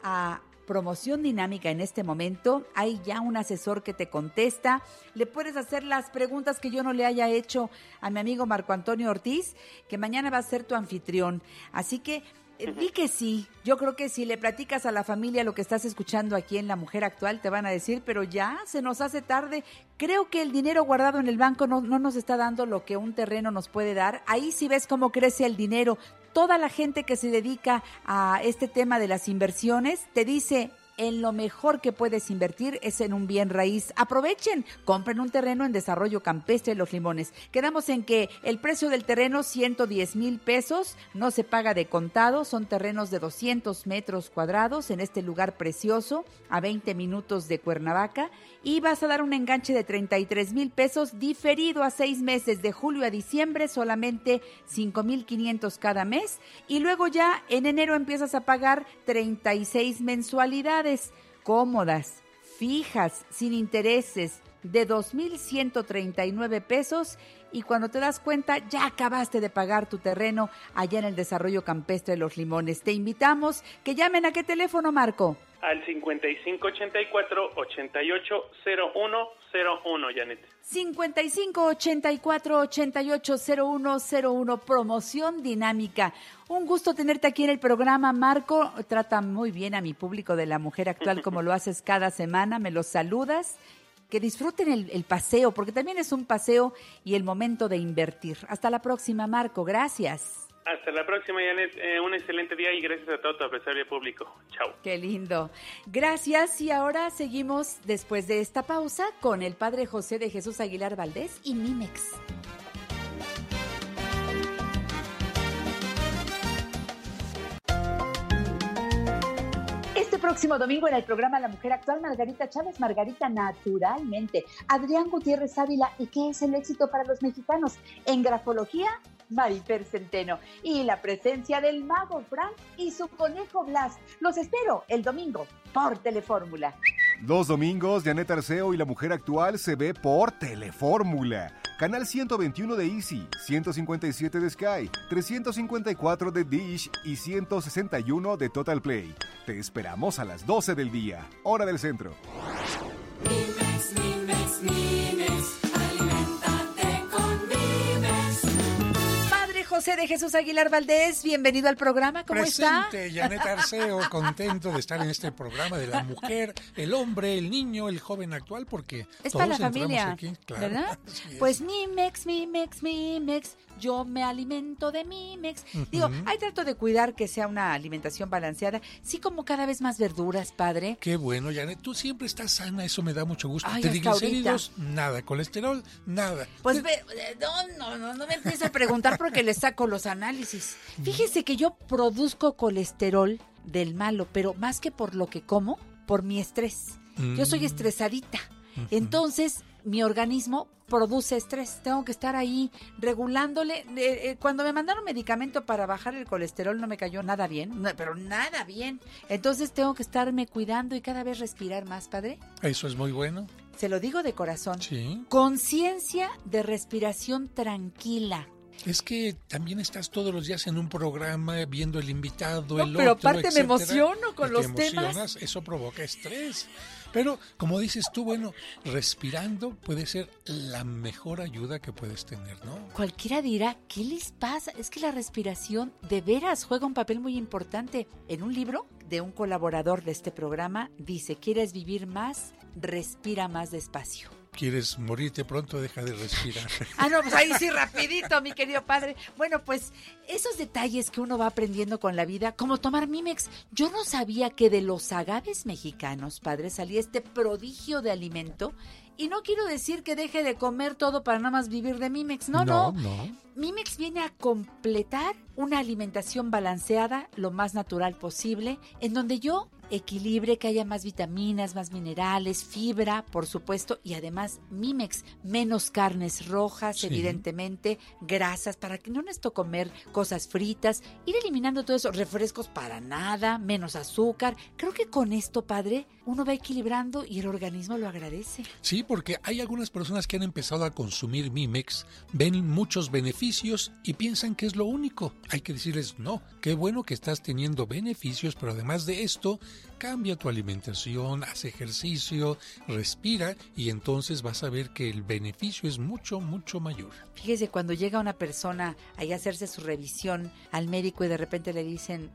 a Promoción Dinámica en este momento, hay ya un asesor que te contesta, le puedes hacer las preguntas que yo no le haya hecho a mi amigo Marco Antonio Ortiz, que mañana va a ser tu anfitrión, así que di que sí. Yo creo que si le platicas a la familia lo que estás escuchando aquí en La Mujer Actual, te van a decir, pero ya se nos hace tarde, creo que el dinero guardado en el banco no nos está dando lo que un terreno nos puede dar. Ahí sí ves cómo crece el dinero. Toda la gente que se dedica a este tema de las inversiones te dice, en lo mejor que puedes invertir es en un bien raíz. Aprovechen, compren un terreno en desarrollo campestre de Los Limones. Quedamos en que el precio del terreno, 110 mil pesos, no se paga de contado, son terrenos de 200 metros cuadrados en este lugar precioso, a 20 minutos de Cuernavaca, y vas a dar un enganche de 33 mil pesos, diferido a 6 meses, de julio a diciembre, solamente 5,500 cada mes, y luego ya en enero empiezas a pagar 36 mensualidades cómodas, fijas, sin intereses, de 2,139 pesos, y cuando te das cuenta ya acabaste de pagar tu terreno allá en el desarrollo campestre de Los Limones. Te invitamos que llamen a qué teléfono, Marco. Al 5584-880101, Janett. 5584-880101, Promoción Dinámica. Un gusto tenerte aquí en el programa, Marco. Trata muy bien a mi público de La Mujer Actual, como lo haces cada semana. Me los saludas. Que disfruten el paseo, porque también es un paseo y el momento de invertir. Hasta la próxima, Marco. Gracias. Hasta la próxima, Janett. Un excelente día y gracias a todo tu apreciable público. Chao. Qué lindo. Gracias. Y ahora seguimos después de esta pausa con el padre José de Jesús Aguilar Valdés y Mimex. Próximo domingo en el programa La Mujer Actual, Margarita Chávez, Margarita Naturalmente, Adrián Gutiérrez Ávila y ¿Qué es el éxito para los mexicanos? En grafología, Maripel Centeno, y la presencia del mago Frank y su conejo Blas. Los espero el domingo por Telefórmula. Dos domingos, Janett Arceo y La Mujer Actual se ve por Telefórmula. Canal 121 de Easy, 157 de Sky, 354 de Dish y 161 de Total Play. Te esperamos a las 12 del día, hora del centro. Mimex, Mimex, Mimex, alimentate con Mimex. Padre José de Jesús Aguilar Valdés, bienvenido al programa, ¿cómo está? Presente, Janett Arceo, contento de estar en este programa de la mujer, el hombre, el niño, el joven actual, porque es todos para la familia, aquí, claro, ¿verdad? Pues Mimex, Mimex, Mimex. Yo me alimento de Mimex. Digo, ahí trato de cuidar que sea una alimentación balanceada. Sí, como cada vez más verduras, padre. Qué bueno, Janett. Tú siempre estás sana, eso me da mucho gusto. Ay, triglicéridos, nada. Colesterol, nada. Pues, no me empieces a preguntar porque le saco los análisis. Fíjese que yo produzco colesterol del malo, pero más que por lo que como, por mi estrés. Yo soy estresadita. Entonces, mi organismo produce estrés, tengo que estar ahí regulándole. Cuando me mandaron medicamento para bajar el colesterol no me cayó nada bien, no, pero nada bien. Entonces tengo que estarme cuidando y cada vez respirar más, padre. Eso es muy bueno. Se lo digo de corazón. Sí. Conciencia de respiración tranquila. Es que también estás todos los días en un programa viendo el invitado, no, el otro, pero aparte etcétera. Me emociono con los temas. Eso provoca estrés. Pero, como dices tú, bueno, respirando puede ser la mejor ayuda que puedes tener, ¿no? Cualquiera dirá, ¿qué les pasa? Es que la respiración de veras juega un papel muy importante. En un libro de un colaborador de este programa dice, ¿quieres vivir más? Respira más despacio. ¿Quieres morirte pronto? Deja de respirar. Ah, no, pues ahí sí, rapidito, mi querido padre. Bueno, pues esos detalles que uno va aprendiendo con la vida, como tomar Mimex. Yo no sabía que de los agaves mexicanos, padre, salía este prodigio de alimento. Y no quiero decir que deje de comer todo para nada más vivir de Mimex. No. Mimex viene a completar una alimentación balanceada, lo más natural posible, en donde yo equilibre, que haya más vitaminas, más minerales, fibra, por supuesto, y además Mimex, menos carnes rojas, sí, evidentemente, grasas, para que no necesito comer cosas fritas, ir eliminando todo eso, refrescos para nada, menos azúcar. Creo que con esto, padre, uno va equilibrando y el organismo lo agradece. Sí, porque hay algunas personas que han empezado a consumir Mimex, ven muchos beneficios y piensan que es lo único. Hay que decirles, no, qué bueno que estás teniendo beneficios, pero además de esto, cambia tu alimentación, haz ejercicio, respira y entonces vas a ver que el beneficio es mucho, mucho mayor. Fíjese, cuando llega una persona a hacerse su revisión al médico y de repente le dicen,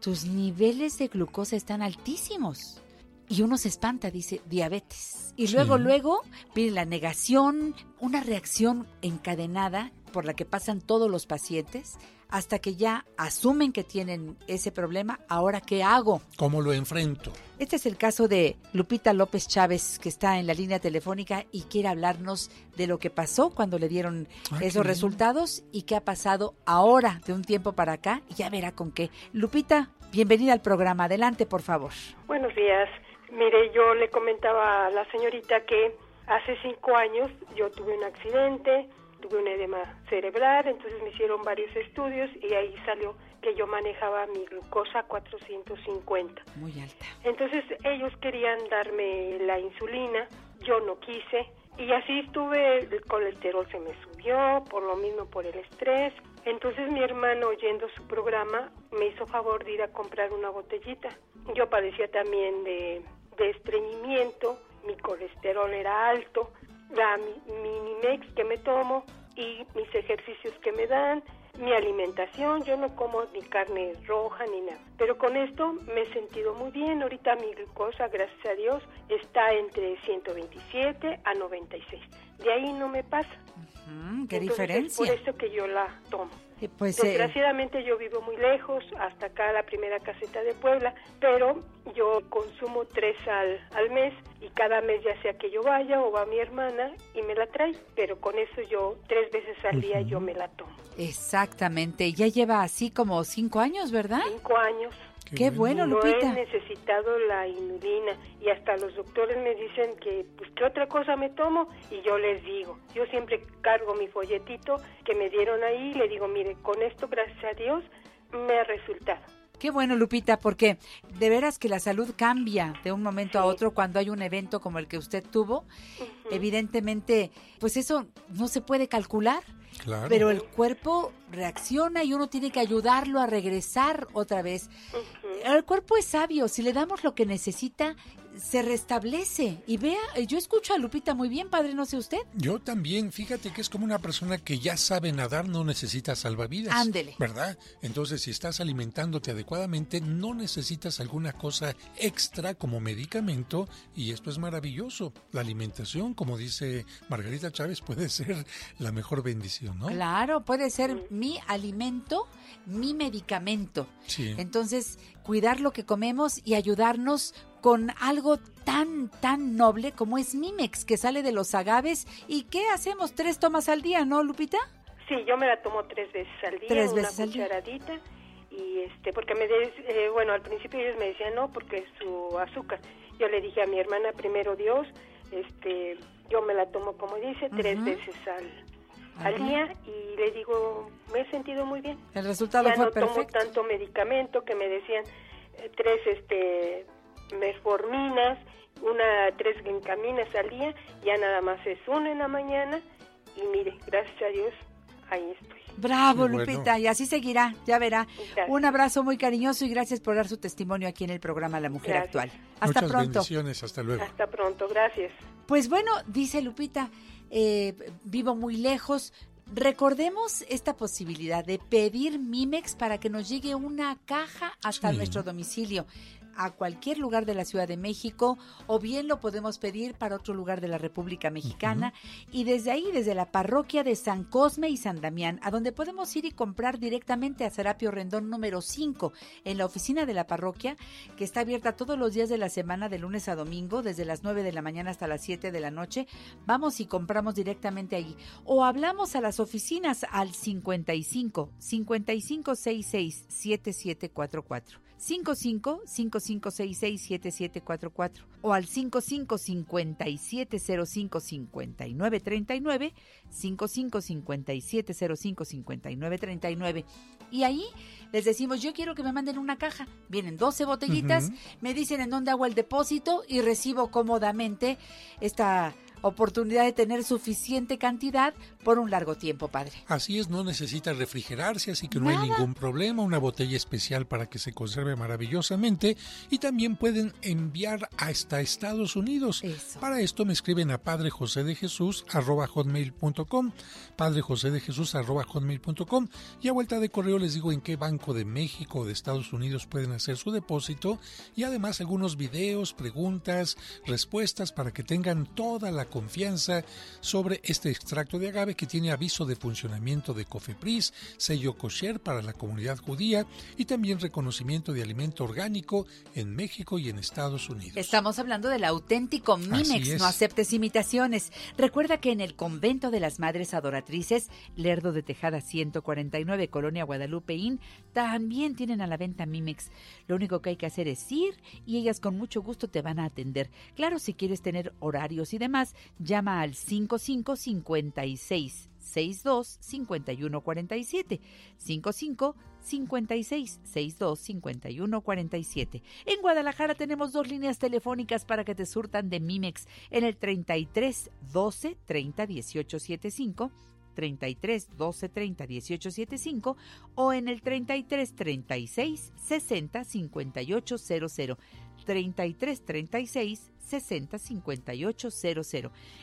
tus niveles de glucosa están altísimos. Y uno se espanta, dice, diabetes. Y luego, luego, pide la negación, una reacción encadenada por la que pasan todos los pacientes, hasta que ya asumen que tienen ese problema. ¿Ahora qué hago? ¿Cómo lo enfrento? Este es el caso de Lupita López Chávez, que está en la línea telefónica y quiere hablarnos de lo que pasó cuando le dieron esos resultados y qué ha pasado ahora de un tiempo para acá. Y ya verá con qué. Lupita, bienvenida al programa. Adelante, por favor. Buenos días. Mire, yo le comentaba a la señorita que hace 5 años yo tuve un accidente, tuve un edema cerebral, entonces me hicieron varios estudios y ahí salió que yo manejaba mi glucosa 450. Muy alta. Entonces ellos querían darme la insulina, yo no quise y así estuve, el colesterol se me subió, por lo mismo por el estrés. Entonces mi hermano, oyendo su programa, me hizo favor de ir a comprar una botellita. Yo padecía también de estreñimiento, mi colesterol era alto, la Mimex que me tomo y mis ejercicios que me dan, mi alimentación, yo no como ni carne roja ni nada. Pero con esto me he sentido muy bien. Ahorita mi glucosa, gracias a Dios, está entre 127 a 96. De ahí no me pasa. ¿Qué diferencia? Es por eso que yo la tomo. Pues, desgraciadamente yo vivo muy lejos, hasta acá la primera caseta de Puebla, pero yo consumo 3 al mes y cada mes ya sea que yo vaya o va mi hermana y me la trae, pero con eso yo 3 veces al día yo me la tomo. Exactamente, ya lleva así como 5 años, ¿verdad? 5 años. Qué bueno, Lupita. No he necesitado la inulina y hasta los doctores me dicen que pues qué otra cosa me tomo y yo les digo, yo siempre cargo mi folletito que me dieron ahí y le digo, mire, con esto gracias a Dios me ha resultado. Qué bueno, Lupita, porque de veras que la salud cambia de un momento a otro cuando hay un evento como el que usted tuvo. Evidentemente, pues eso no se puede calcular. Claro. Pero el cuerpo reacciona y uno tiene que ayudarlo a regresar otra vez. El cuerpo es sabio, si le damos lo que necesita, se restablece. Y vea, yo escucho a Lupita muy bien, padre, no sé usted. Yo también, fíjate que es como una persona que ya sabe nadar, no necesita salvavidas. Ándele. ¿Verdad? Entonces, si estás alimentándote adecuadamente, no necesitas alguna cosa extra como medicamento, y esto es maravilloso. La alimentación, como dice Margarita Chávez, puede ser la mejor bendición, ¿no? Claro, puede ser mi alimento, mi medicamento. Sí. Entonces, cuidar lo que comemos y ayudarnos con algo tan, tan noble como es Mimex, que sale de los agaves. ¿Y qué hacemos? 3 tomas al día, ¿no, Lupita? Sí, yo me la tomo 3 veces al día, 3 veces una cucharadita. Y porque al principio ellos me decían, no, porque es su azúcar. Yo le dije a mi hermana, primero Dios, yo me la tomo, como dice, 3 veces al día y le digo, me he sentido muy bien. El resultado fue perfecto. Ya no tomo tanto medicamento que me decían, 3 metforminas, 3 glincaminas al día, ya nada más es 1 en la mañana y mire, gracias a Dios, ahí estoy. Bravo, bueno. Lupita, y así seguirá, ya verá. Gracias. Un abrazo muy cariñoso y gracias por dar su testimonio aquí en el programa La Mujer Actual. Hasta Muchas pronto. Bendiciones, hasta luego. Hasta pronto, gracias. Pues bueno, dice Lupita, vivo muy lejos. Recordemos esta posibilidad de pedir Mimex para que nos llegue una caja hasta nuestro domicilio, a cualquier lugar de la Ciudad de México, o bien lo podemos pedir para otro lugar de la República Mexicana, y desde ahí, desde la parroquia de San Cosme y San Damián, a donde podemos ir y comprar directamente a Serapio Rendón número 5, en la oficina de la parroquia, que está abierta todos los días de la semana, de lunes a domingo, desde las 9 de la mañana hasta las 7 de la noche, vamos y compramos directamente ahí, o hablamos a las oficinas al 55 5566 7744, 55 5566 7744, o al 55 5705 5939, 55 5705 5939, y ahí les decimos, yo quiero que me manden una caja, vienen 12 botellitas, me dicen en dónde hago el depósito y recibo cómodamente esta oportunidad de tener suficiente cantidad por un largo tiempo, padre. Así es, no necesita refrigerarse, así que no hay ningún problema. Una botella especial para que se conserve maravillosamente. Y también pueden enviar hasta Estados Unidos. Eso. Para esto me escriben a padrejosedejesús@hotmail.com, padrejosedejesús@hotmail.com, y a vuelta de correo les digo en qué banco de México o de Estados Unidos pueden hacer su depósito, y además algunos videos, preguntas, respuestas, para que tengan toda la confianza sobre este extracto de agave que tiene aviso de funcionamiento de Cofepris, sello kosher para la comunidad judía y también reconocimiento de alimento orgánico en México y en Estados Unidos. Estamos hablando del auténtico Mimex, no aceptes imitaciones. Recuerda que en el Convento de las Madres Adoratrices, Lerdo de Tejada 149, Colonia Guadalupeín, también tienen a la venta Mimex. Lo único que hay que hacer es ir y ellas con mucho gusto te van a atender. Claro, si quieres tener horarios y demás, llama al 55 56 62 51 47, 55 56 62 51 47. En Guadalajara tenemos dos líneas telefónicas para que te surtan de Mimex, en el 33 12 30 18 75, 33 12 30 18 75, o en el 33 36 60 58 00. 33 36 60 58 00.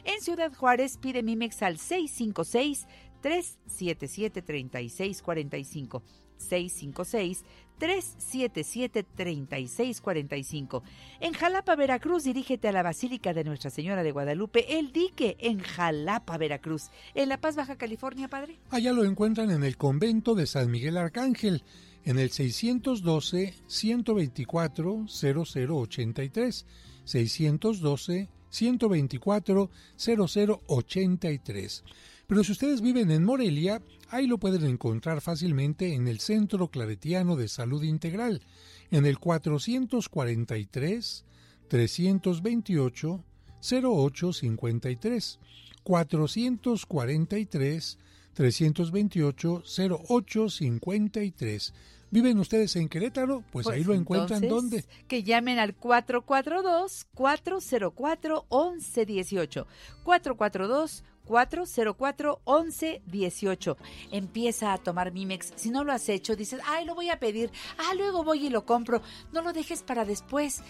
En Ciudad Juárez pide Mimex al 656 377 36 45. 656 377 36 45. En Xalapa, Veracruz, dirígete a la Basílica de Nuestra Señora de Guadalupe, El Dique, en Xalapa, Veracruz. En La Paz, Baja California, padre. Allá lo encuentran en el Convento de San Miguel Arcángel, en el 612-124-0083, 612-124-0083. Pero si ustedes viven en Morelia, ahí lo pueden encontrar fácilmente en el Centro Claretiano de Salud Integral, en el 443-328-0853, 443-328-0853. ¿Viven ustedes en Querétaro? Pues ahí lo encuentran. ¿Dónde? Que llamen al 442-404-1118. 442-404-1118. Empieza a tomar Mimex. Si no lo has hecho, dices, ay, lo voy a pedir. Ah, luego voy y lo compro. No lo dejes para después.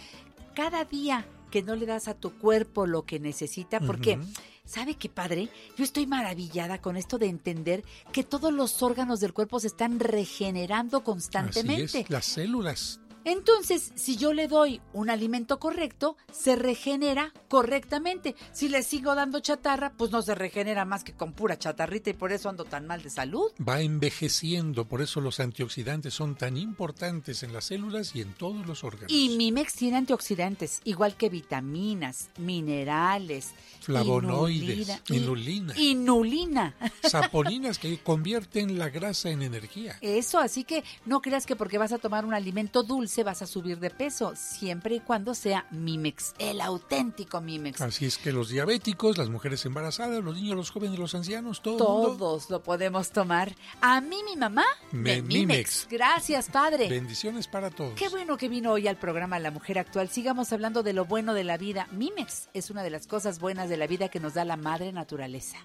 Cada día que no le das a tu cuerpo lo que necesita, porque... Uh-huh. ¿Sabe qué, padre? Yo estoy maravillada con esto de entender que todos los órganos del cuerpo se están regenerando constantemente. Así es, las células. Entonces, si yo le doy un alimento correcto, se regenera correctamente. Si le sigo dando chatarra, pues no se regenera más que con pura chatarrita, y por eso ando tan mal de salud. Va envejeciendo, por eso los antioxidantes son tan importantes en las células y en todos los órganos. Y Mimex tiene antioxidantes, igual que vitaminas, minerales, flavonoides, inulina. Saponinas que convierten la grasa en energía. Eso, así que no creas que porque vas a tomar un alimento dulce vas a subir de peso, siempre y cuando sea Mimex, el auténtico Mimex. Así es que los diabéticos, las mujeres embarazadas, los niños, los jóvenes, los ancianos, todos lo podemos tomar. A mí mi mamá me Mimex. Gracias, padre. Bendiciones para todos. Qué bueno que vino hoy al programa La Mujer Actual. Sigamos hablando de lo bueno de la vida. Mimex es una de las cosas buenas de la vida que nos da la madre naturaleza.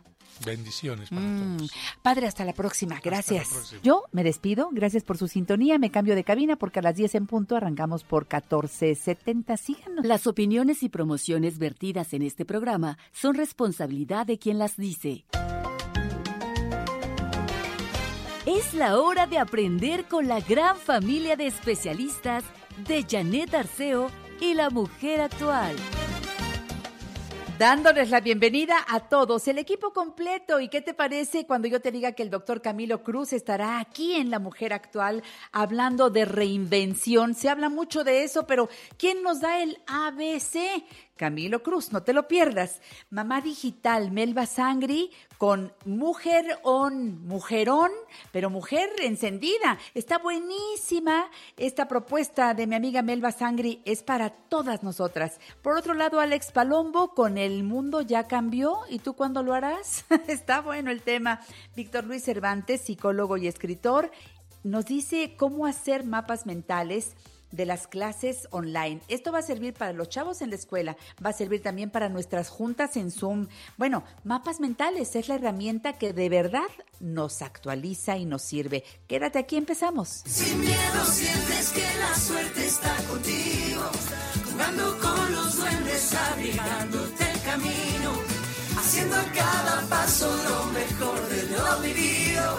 Bendiciones para todos. Padre, hasta la próxima. Gracias. Hasta la próxima. Yo me despido. Gracias por su sintonía. Me cambio de cabina porque a las 10 en punto arrancamos por 1470. Síganos. Las opiniones y promociones vertidas en este programa son responsabilidad de quien las dice. Es la hora de aprender con la gran familia de especialistas de Janett Arceo y La Mujer Actual. Dándoles la bienvenida a todos, el equipo completo. ¿Y qué te parece cuando yo te diga que el doctor Camilo Cruz estará aquí en La Mujer Actual hablando de reinvención? Se habla mucho de eso, pero ¿quién nos da el ABC? Camilo Cruz, no te lo pierdas. Mamá Digital, Melba Sangri con Mujerón, pero mujer encendida. Está buenísima esta propuesta de mi amiga Melba Sangri, es para todas nosotras. Por otro lado, Alex Palombo con El Mundo Ya Cambió, ¿y tú cuándo lo harás? Está bueno el tema. Víctor Luis Cervantes, psicólogo y escritor, nos dice cómo hacer mapas mentales de las clases online. Esto va a servir para los chavos en la escuela, va a servir también para nuestras juntas en Zoom. Bueno, mapas mentales es la herramienta que de verdad nos actualiza y nos sirve. Quédate aquí, empezamos. Sin miedo sientes que la suerte está contigo, jugando con los duendes, abrigándote el camino, haciendo a cada paso lo mejor de lo vivido.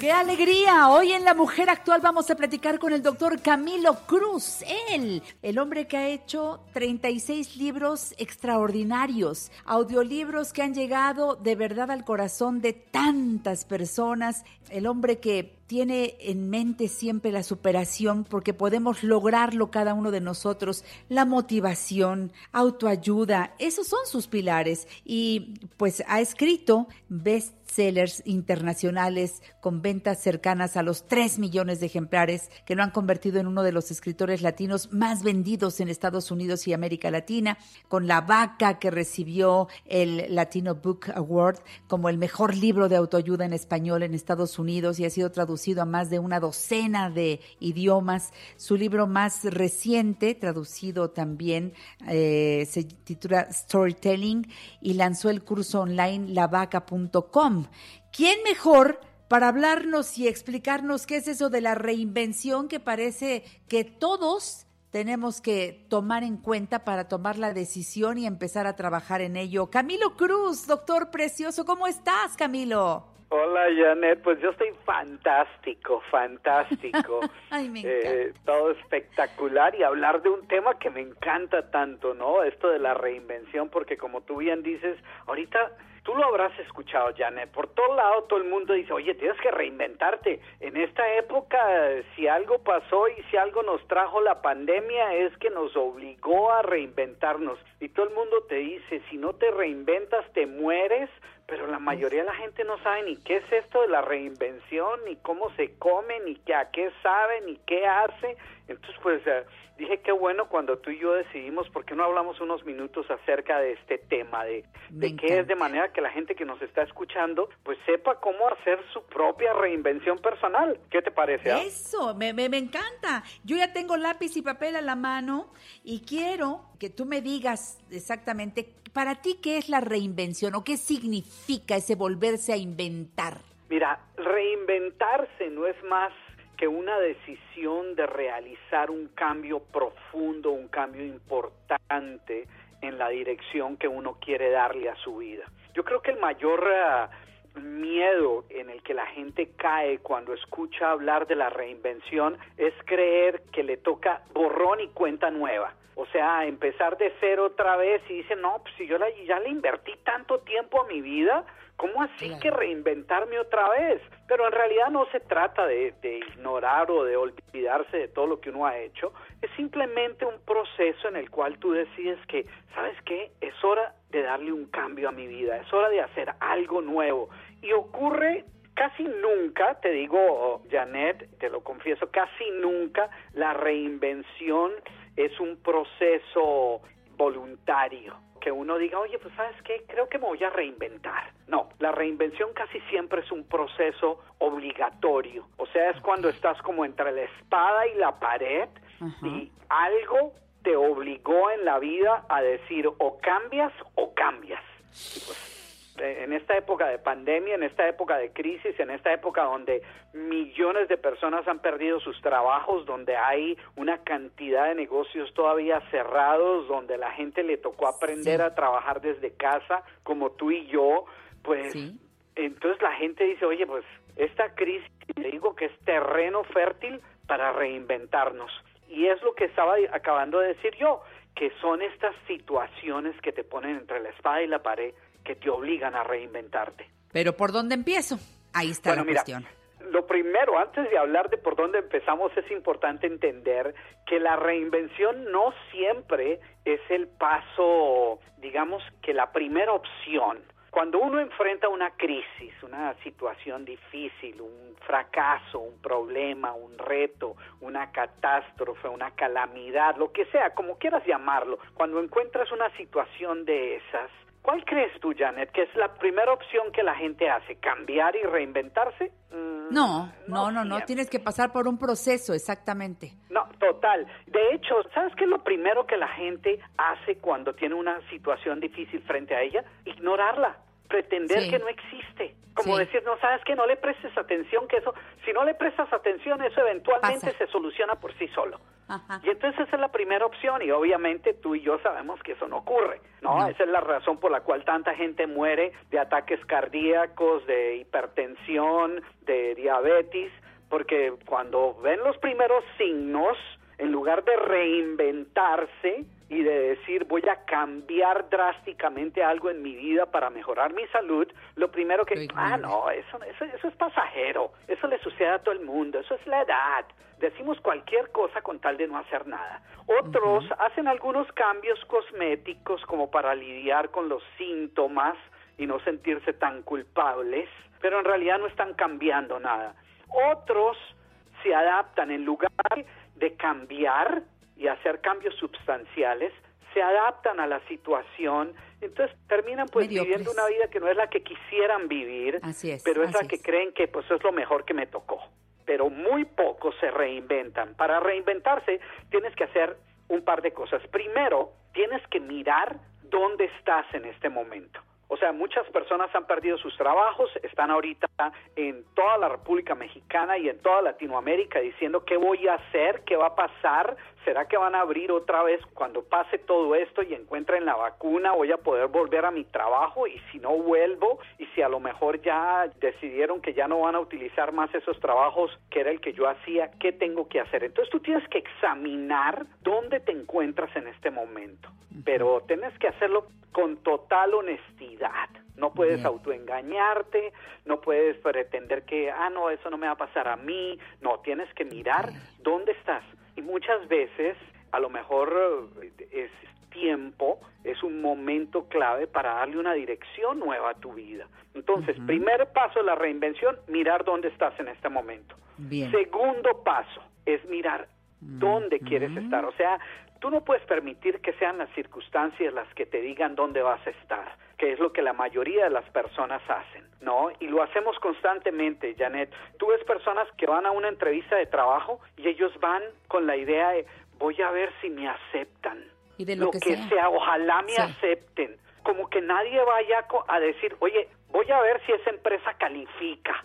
¡Qué alegría! Hoy en La Mujer Actual vamos a platicar con el doctor Camilo Cruz. Él, el hombre que ha hecho 36 libros extraordinarios, audiolibros que han llegado de verdad al corazón de tantas personas, el hombre que tiene en mente siempre la superación porque podemos lograrlo cada uno de nosotros, la motivación, autoayuda, esos son sus pilares y pues ha escrito bestsellers internacionales con ventas cercanas a los 3 millones de ejemplares que lo han convertido en uno de los escritores latinos más vendidos en Estados Unidos y América Latina, con La Vaca que recibió el Latino Book Award como el mejor libro de autoayuda en español en Estados Unidos y ha sido traducido a más de una docena de idiomas. Su libro más reciente, traducido también, se titula Storytelling y lanzó el curso online lavaca.com. ¿Quién mejor para hablarnos y explicarnos qué es eso de la reinvención que parece que todos tenemos que tomar en cuenta para tomar la decisión y empezar a trabajar en ello? Camilo Cruz, doctor precioso, ¿cómo estás, Camilo? Hola, Janett, pues yo estoy fantástico. Ay, me encanta. Todo espectacular y hablar de un tema que me encanta tanto, ¿no? Esto de la reinvención, porque como tú bien dices, ahorita tú lo habrás escuchado, Janett, por todo lado todo el mundo dice, oye, tienes que reinventarte. En esta época, si algo pasó y si algo nos trajo la pandemia es que nos obligó a reinventarnos. Y todo el mundo te dice, si no te reinventas, te mueres. Pero la mayoría de la gente no sabe ni qué es esto de la reinvención, ni cómo se come, ni a qué sabe, ni qué hace. Entonces, pues, dije qué bueno cuando tú y yo decidimos, ¿por qué no hablamos unos minutos acerca de este tema? De qué es, de manera que la gente que nos está escuchando, pues, sepa cómo hacer su propia reinvención personal. ¿Qué te parece? Eso, me encanta. Yo ya tengo lápiz y papel a la mano y quiero que tú me digas exactamente para ti qué es la reinvención o qué significa ese volverse a inventar. Mira, reinventarse no es más que una decisión de realizar un cambio profundo, un cambio importante en la dirección que uno quiere darle a su vida. Yo creo que el mayor miedo en el que la gente cae cuando escucha hablar de la reinvención es creer que le toca borrón y cuenta nueva. O sea, empezar de cero otra vez y dicen, no, pues si yo ya le invertí tanto tiempo a mi vida, ¿cómo así que reinventarme otra vez? Pero en realidad no se trata de ignorar o de olvidarse de todo lo que uno ha hecho. Es simplemente un proceso en el cual tú decides que, ¿sabes qué? Es hora de darle un cambio a mi vida, es hora de hacer algo nuevo. Y ocurre casi nunca, te digo, Janett, te lo confieso, casi nunca la reinvención es un proceso voluntario, que uno diga, oye, pues ¿sabes qué? Creo que me voy a reinventar. No, la reinvención casi siempre es un proceso obligatorio. O sea, es cuando estás como entre la espada y la pared y algo te obligó en la vida a decir o cambias o cambias. Y pues, en esta época de pandemia, en esta época de crisis, en esta época donde millones de personas han perdido sus trabajos, donde hay una cantidad de negocios todavía cerrados, donde la gente le tocó aprender a trabajar desde casa, como tú y yo, pues entonces la gente dice, oye, pues esta crisis, te digo que es terreno fértil para reinventarnos. Y es lo que estaba acabando de decir yo, que son estas situaciones que te ponen entre la espada y la pared que te obligan a reinventarte. Pero ¿por dónde empiezo? Ahí está cuestión. Lo primero, antes de hablar de por dónde empezamos, es importante entender que la reinvención no siempre es el paso, digamos, que la primera opción. Cuando uno enfrenta una crisis, una situación difícil, un fracaso, un problema, un reto, una catástrofe, una calamidad, lo que sea, como quieras llamarlo, cuando encuentras una situación de esas, ¿cuál crees tú, Janett, que es la primera opción que la gente hace? ¿Cambiar y reinventarse? No, tienes que pasar por un proceso, exactamente. No, total. De hecho, ¿sabes qué es lo primero que la gente hace cuando tiene una situación difícil frente a ella? Ignorarla, pretender que no existe. Como decir, no, ¿sabes qué? No le prestes atención, que eso, si no le prestas atención, eso eventualmente se soluciona por sí solo. Ajá. Y entonces esa es la primera opción, y obviamente tú y yo sabemos que eso no ocurre, ¿no? No. Esa es la razón por la cual tanta gente muere de ataques cardíacos, de hipertensión, de diabetes, porque cuando ven los primeros signos, en lugar de reinventarse y de decir voy a cambiar drásticamente algo en mi vida para mejorar mi salud, lo primero que... eso es pasajero, eso le sucede a todo el mundo, eso es la edad. Decimos cualquier cosa con tal de no hacer nada. Otros hacen algunos cambios cosméticos como para lidiar con los síntomas y no sentirse tan culpables, pero en realidad no están cambiando nada. Otros se adaptan en lugar de cambiar y hacer cambios substanciales, se adaptan a la situación, entonces terminan pues viviendo una vida que no es la que quisieran vivir, pero es la que creen que pues es lo mejor que me tocó. Pero muy pocos se reinventan. Para reinventarse tienes que hacer un par de cosas. Primero, tienes que mirar dónde estás en este momento. O sea, muchas personas han perdido sus trabajos, están ahorita en toda la República Mexicana y en toda Latinoamérica diciendo ¿qué voy a hacer? ¿Qué va a pasar? ¿Será que van a abrir otra vez cuando pase todo esto y encuentren la vacuna? ¿Voy a poder volver a mi trabajo? ¿Y si no vuelvo? ¿Y si a lo mejor ya decidieron que ya no van a utilizar más esos trabajos que era el que yo hacía? ¿Qué tengo que hacer? Entonces tú tienes que examinar dónde te encuentras en este momento, pero tienes que hacerlo con total honestidad. No puedes autoengañarte, no puedes pretender que, no, eso no me va a pasar a mí. No, tienes que mirar dónde estás. Y muchas veces, a lo mejor es tiempo, es un momento clave para darle una dirección nueva a tu vida. Entonces, primer paso de la reinvención, mirar dónde estás en este momento. Bien. Segundo paso es mirar dónde quieres estar. O sea, tú no puedes permitir que sean las circunstancias las que te digan dónde vas a estar, que es lo que la mayoría de las personas hacen, ¿no? Y lo hacemos constantemente, Janett. Tú ves personas que van a una entrevista de trabajo y ellos van con la idea de voy a ver si me aceptan. Y de lo que sea, ojalá me acepten. Como que nadie vaya a decir, oye, voy a ver si esa empresa califica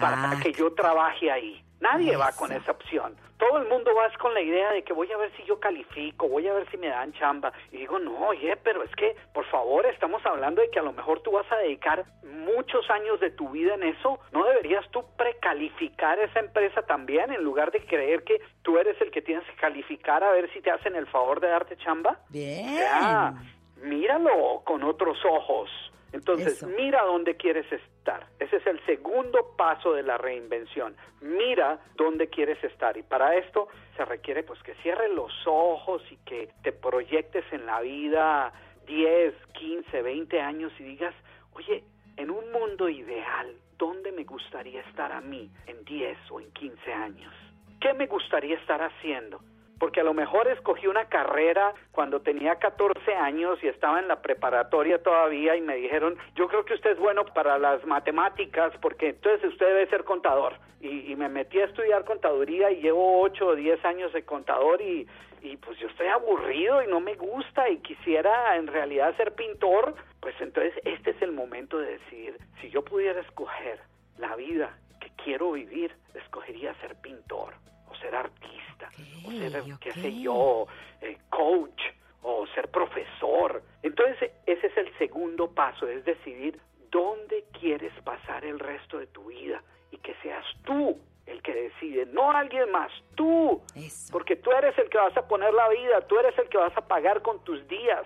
para que yo trabaje ahí. Nadie va con esa opción. Todo el mundo va con la idea de que voy a ver si yo califico, voy a ver si me dan chamba. Y digo, no, oye, pero es que, por favor, estamos hablando de que a lo mejor tú vas a dedicar muchos años de tu vida en eso. ¿No deberías tú precalificar esa empresa también en lugar de creer que tú eres el que tienes que calificar a ver si te hacen el favor de darte chamba? Bien. O sea, míralo con otros ojos. Entonces, mira dónde quieres estar. Ese es el segundo paso de la reinvención. Mira dónde quieres estar. Y para esto se requiere pues que cierres los ojos y que te proyectes en la vida 10, 15, 20 años y digas, oye, en un mundo ideal, ¿dónde me gustaría estar a mí en 10 o en 15 años? ¿Qué me gustaría estar haciendo? Porque a lo mejor escogí una carrera cuando tenía 14 años y estaba en la preparatoria todavía y me dijeron, yo creo que usted es bueno para las matemáticas porque entonces usted debe ser contador. Y me metí a estudiar contaduría y llevo 8 o 10 años de contador y pues yo estoy aburrido y no me gusta y quisiera en realidad ser pintor. Pues entonces este es el momento de decidir, si yo pudiera escoger la vida que quiero vivir, escogería ser pintor. Ser artista, o ser coach, o ser profesor. Entonces, ese es el segundo paso, es decidir dónde quieres pasar el resto de tu vida y que seas tú el que decide, no alguien más, tú. Eso. Porque tú eres el que vas a poner la vida, tú eres el que vas a pagar con tus días.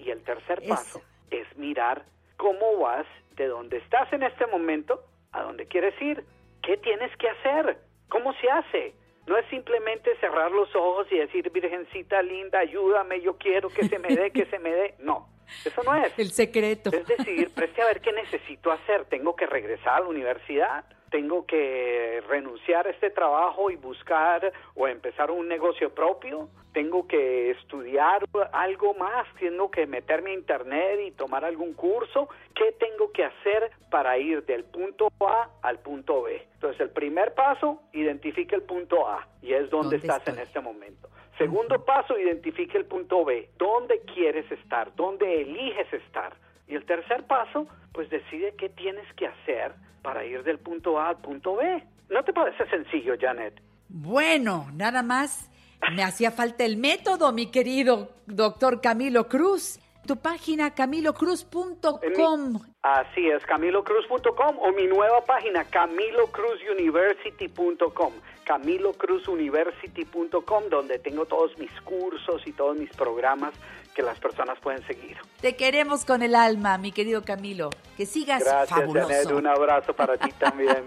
Y el tercer paso es mirar cómo vas de donde estás en este momento a dónde quieres ir, qué tienes que hacer. ¿Cómo se hace? No es simplemente cerrar los ojos y decir, Virgencita linda, ayúdame, yo quiero que se me dé, que se me dé. No, Eso no es. El secreto. Es decir, preste a ver qué necesito hacer. Tengo que regresar a la universidad, tengo que renunciar a este trabajo y buscar o empezar un negocio propio, tengo que estudiar algo más, tengo que meterme a internet y tomar algún curso. ¿Qué tengo que hacer para ir del punto A al punto B? Entonces, el primer paso, identifica el punto A, y es donde estás en este momento. Segundo paso, identifica el punto B, dónde quieres estar, dónde eliges estar. Y el tercer paso, pues decide qué tienes que hacer para ir del punto A al punto B. ¿No te parece sencillo, Janett? Bueno, nada más me hacía falta el método, mi querido doctor Camilo Cruz. Tu página camilocruz.com. Así es, camilocruz.com, o mi nueva página camilocruzuniversity.com. camilocruzuniversity.com, donde tengo todos mis cursos y todos mis programas que las personas pueden seguir. Te queremos con el alma, mi querido Camilo. Que sigas fabuloso. Gracias, Janett. Un abrazo para ti también.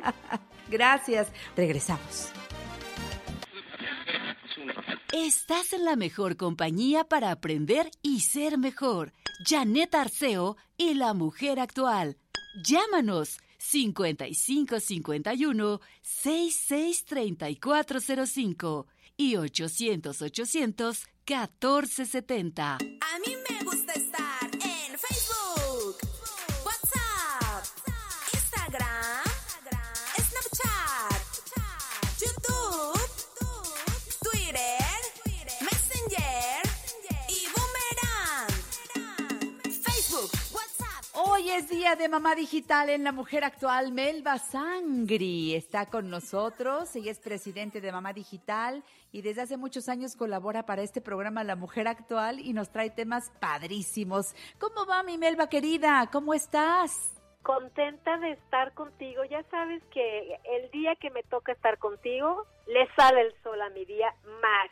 Gracias. Regresamos. Estás en la mejor compañía para aprender y ser mejor. Janett Arceo y La Mujer Actual. Llámanos 5551-663405 y 800-800-1470. A mí me gusta estar en Facebook, WhatsApp, Instagram, Snapchat, YouTube, Twitter, Messenger y Boomerang. Facebook, WhatsApp. Hoy es día de Mamá Digital en La Mujer Actual. Melba Sangri está con nosotros. Ella es presidente de Mamá Digital y desde hace muchos años colabora para este programa La Mujer Actual y nos trae temas padrísimos. ¿Cómo va, mi Melba querida? ¿Cómo estás? Contenta de estar contigo. Ya sabes que el día que me toca estar contigo, le sale el sol a mi día más.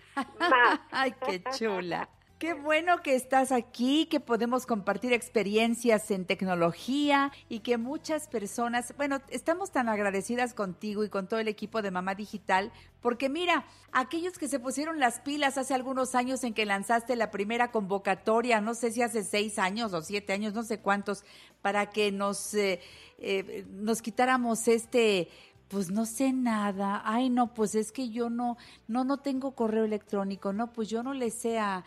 ¡Ay, qué chula! Qué bueno que estás aquí, que podemos compartir experiencias en tecnología y que muchas personas, bueno, estamos tan agradecidas contigo y con todo el equipo de Mamá Digital, porque mira, aquellos que se pusieron las pilas hace algunos años en que lanzaste la primera convocatoria, no sé si hace 6 años o 7 años, no sé cuántos, para que nos quitáramos pues no sé nada, ay no, pues es que yo no tengo correo electrónico, no, pues yo no le sé a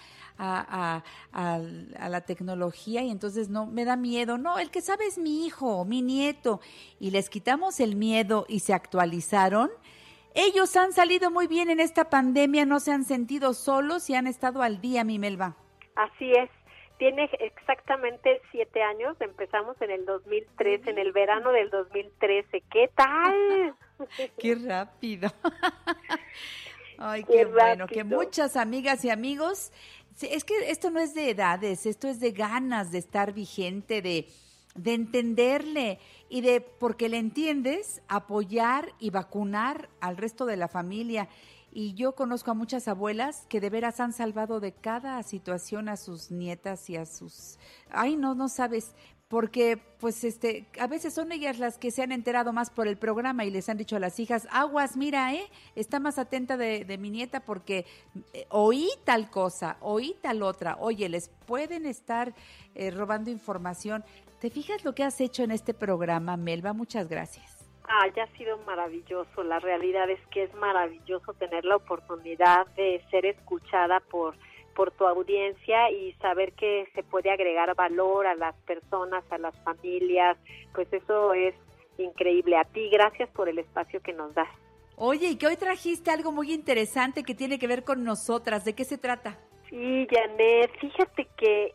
la tecnología y entonces no, me da miedo, no, el que sabe es mi hijo, mi nieto, y les quitamos el miedo y se actualizaron. Ellos han salido muy bien en esta pandemia, no se han sentido solos y han estado al día, mi Melba. Así es. Tiene exactamente 7 años, empezamos en el 2013, en el verano del 2013. ¿Qué tal? ¡Qué rápido! Ay, qué bueno, que muchas amigas y amigos, es que esto no es de edades, esto es de ganas de estar vigente, de entenderle y de, porque le entiendes, apoyar y vacunar al resto de la familia. Y yo conozco a muchas abuelas que de veras han salvado de cada situación a sus nietas y a sus... Ay, no sabes, porque pues a veces son ellas las que se han enterado más por el programa y les han dicho a las hijas, aguas, mira, está más atenta de mi nieta porque oí tal cosa, oí tal otra, oye, les pueden estar robando información. ¿Te fijas lo que has hecho en este programa, Melba? Muchas gracias. Ah, ya ha sido maravilloso. La realidad es que es maravilloso tener la oportunidad de ser escuchada por tu audiencia y saber que se puede agregar valor a las personas, a las familias. Pues eso es increíble. A ti, gracias por el espacio que nos das. Oye, y que hoy trajiste algo muy interesante que tiene que ver con nosotras. ¿De qué se trata? Sí, Janett, fíjate que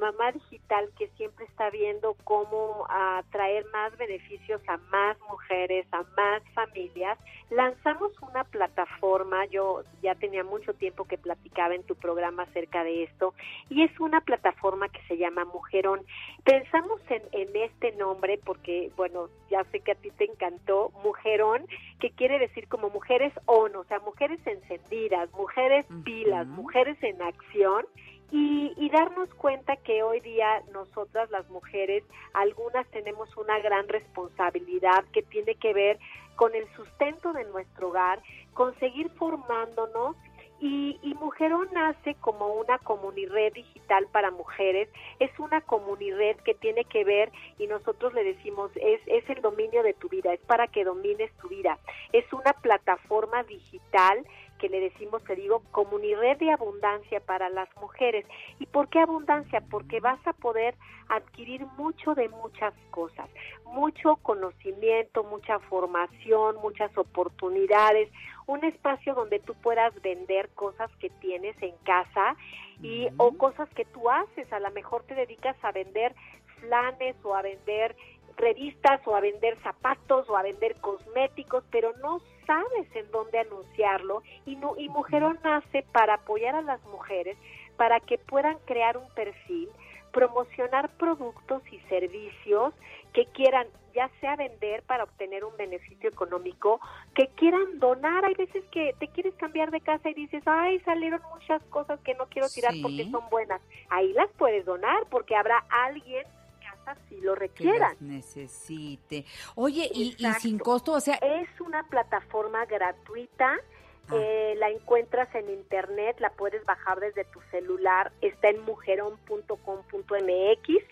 Mamá Digital, que siempre está viendo cómo traer más beneficios a más mujeres, a más familias, lanzamos una plataforma, yo ya tenía mucho tiempo que platicaba en tu programa acerca de esto, y es una plataforma que se llama Mujerón. Pensamos en este nombre porque, bueno, ya sé que a ti te encantó, Mujerón, que quiere decir como mujeres on, o sea, mujeres encendidas, mujeres pilas, mujeres en acción, y darnos cuenta que hoy día nosotras las mujeres, algunas tenemos una gran responsabilidad que tiene que ver con el sustento de nuestro hogar, con seguir formándonos Y Mujerón nace como una comunidad digital para mujeres. Es una comunidad que tiene que ver, y nosotros le decimos, es el dominio de tu vida, es para que domines tu vida. Es una plataforma digital que le decimos, te digo, comunidad de abundancia para las mujeres. ¿Y por qué abundancia? Porque vas a poder adquirir mucho de muchas cosas, mucho conocimiento, mucha formación, muchas oportunidades, un espacio donde tú puedas vender cosas que tienes en casa y o cosas que tú haces. A lo mejor te dedicas a vender flanes o a vender revistas o a vender zapatos o a vender cosméticos, pero no sabes en dónde anunciarlo, y Mujerón nace para apoyar a las mujeres para que puedan crear un perfil, promocionar productos y servicios que quieran, ya sea vender para obtener un beneficio económico, que quieran donar. Hay veces que te quieres cambiar de casa y dices, ay, salieron muchas cosas que no quiero tirar porque son buenas. Ahí las puedes donar porque habrá alguien si lo requieran, que las necesite. Oye, y sin costo, o sea... Es una plataforma gratuita, la encuentras en internet, la puedes bajar desde tu celular, está en mujerón.com.mx,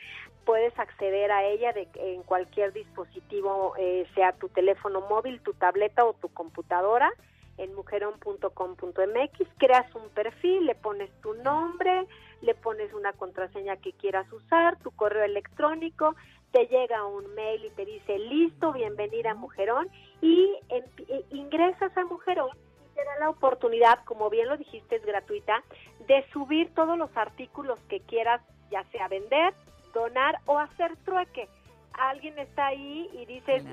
puedes acceder a ella en cualquier dispositivo, sea tu teléfono móvil, tu tableta o tu computadora, en mujerón.com.mx, creas un perfil, le pones tu nombre, le pones una contraseña que quieras usar, tu correo electrónico, te llega un mail y te dice, listo, bienvenida a Mujerón, y ingresas a Mujerón y te da la oportunidad, como bien lo dijiste, es gratuita, de subir todos los artículos que quieras, ya sea vender, donar o hacer trueque. Alguien está ahí y dices,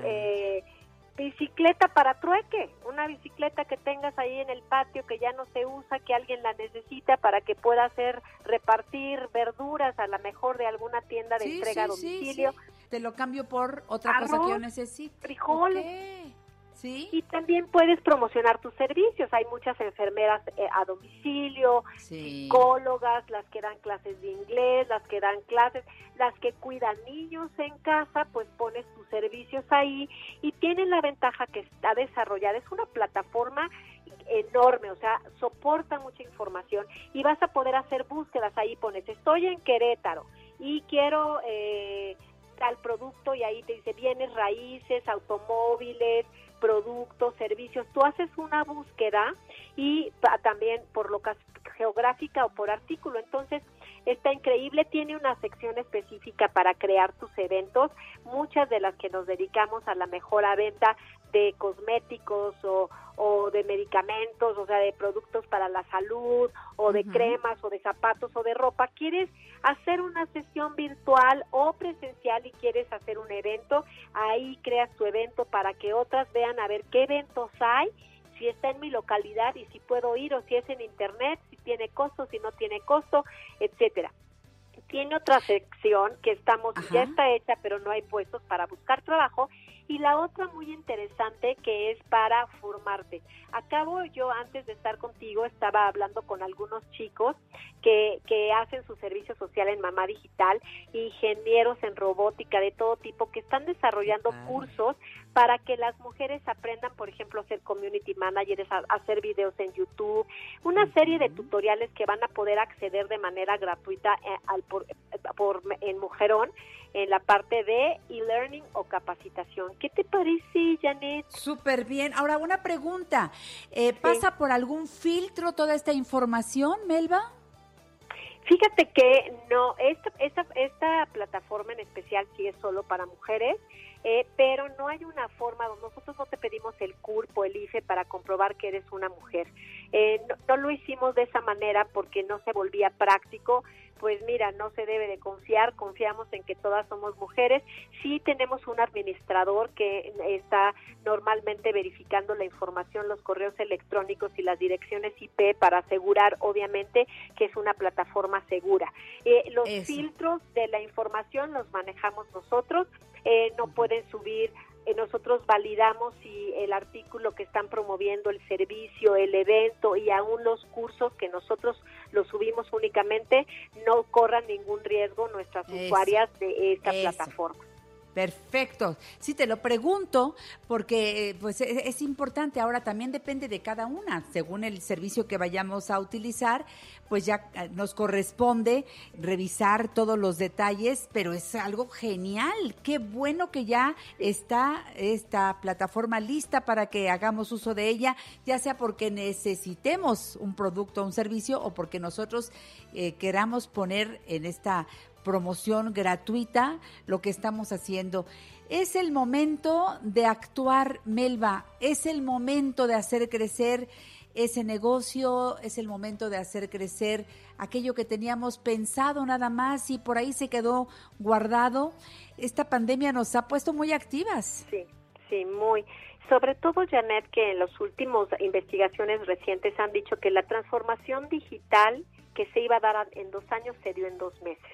bicicleta para trueque, una bicicleta que tengas ahí en el patio que ya no se usa, que alguien la necesita para que pueda hacer, repartir verduras a lo mejor de alguna tienda de entrega a domicilio. Sí. Te lo cambio por otra arroz, cosa que yo necesito. Frijoles. Okay. ¿Sí? Y también puedes promocionar tus servicios. Hay muchas enfermeras a domicilio, psicólogas, las que dan clases de inglés, las que dan clases, las que cuidan niños en casa, pues pones tus servicios ahí y tienen la ventaja que está desarrollada. Es una plataforma enorme, o sea, soporta mucha información y vas a poder hacer búsquedas. Ahí pones, estoy en Querétaro y quiero tal producto, y ahí te dice bienes raíces, automóviles, productos, servicios. Tú haces una búsqueda y también por localización geográfica o por artículo. Entonces está increíble, tiene una sección específica para crear tus eventos, muchas de las que nos dedicamos a la mejora venta de cosméticos o de medicamentos, o sea, de productos para la salud, o de cremas, o de zapatos, o de ropa. Quieres hacer una sesión virtual o presencial y quieres hacer un evento, ahí creas tu evento para que otras vean a ver qué eventos hay, si está en mi localidad y si puedo ir, o si es en internet, si tiene costo, si no tiene costo, etcétera. Tiene otra sección que estamos, ya está hecha, pero no hay puestos para buscar trabajo. Y la otra muy interesante, que es para formarte. Acabo yo, antes de estar contigo, estaba hablando con algunos chicos que hacen su servicio social en Mamá Digital, ingenieros en robótica de todo tipo, que están desarrollando cursos para que las mujeres aprendan, por ejemplo, a ser community managers, a hacer videos en YouTube, una serie de tutoriales que van a poder acceder de manera gratuita en Mujerón, en la parte de e-learning o capacitación. ¿Qué te parece, Janett? Súper bien. Ahora, una pregunta. ¿Pasa por algún filtro toda esta información, Melba? Fíjate que no, esta plataforma en especial sí es solo para mujeres, pero no hay una forma, nosotros no te pedimos el CURP o el IFE para comprobar que eres una mujer. No lo hicimos de esa manera porque no se volvía práctico. Pues mira, no se debe de confiar, confiamos en que todas somos mujeres. Sí tenemos un administrador que está normalmente verificando la información, los correos electrónicos y las direcciones IP para asegurar, obviamente, que es una plataforma segura. Los filtros de la información los manejamos nosotros, no pueden subir. Nosotros validamos si el artículo que están promoviendo, el servicio, el evento y aún los cursos que nosotros los subimos únicamente, no corran ningún riesgo nuestras usuarias de esta plataforma. Perfecto. Sí, te lo pregunto porque pues es importante. Ahora también depende de cada una. Según el servicio que vayamos a utilizar, pues ya nos corresponde revisar todos los detalles, pero es algo genial. Qué bueno que ya está esta plataforma lista para que hagamos uso de ella, ya sea porque necesitemos un producto o un servicio o porque nosotros queramos poner en esta promoción gratuita lo que estamos haciendo. Es el momento de actuar, Melba, es el momento de hacer crecer ese negocio, es el momento de hacer crecer aquello que teníamos pensado nada más y por ahí se quedó guardado. Esta pandemia nos ha puesto muy activas. Sí, sí, muy. Sobre todo, Janett, que en las últimas investigaciones recientes han dicho que la transformación digital que se iba a dar en 2 años se dio en 2 meses.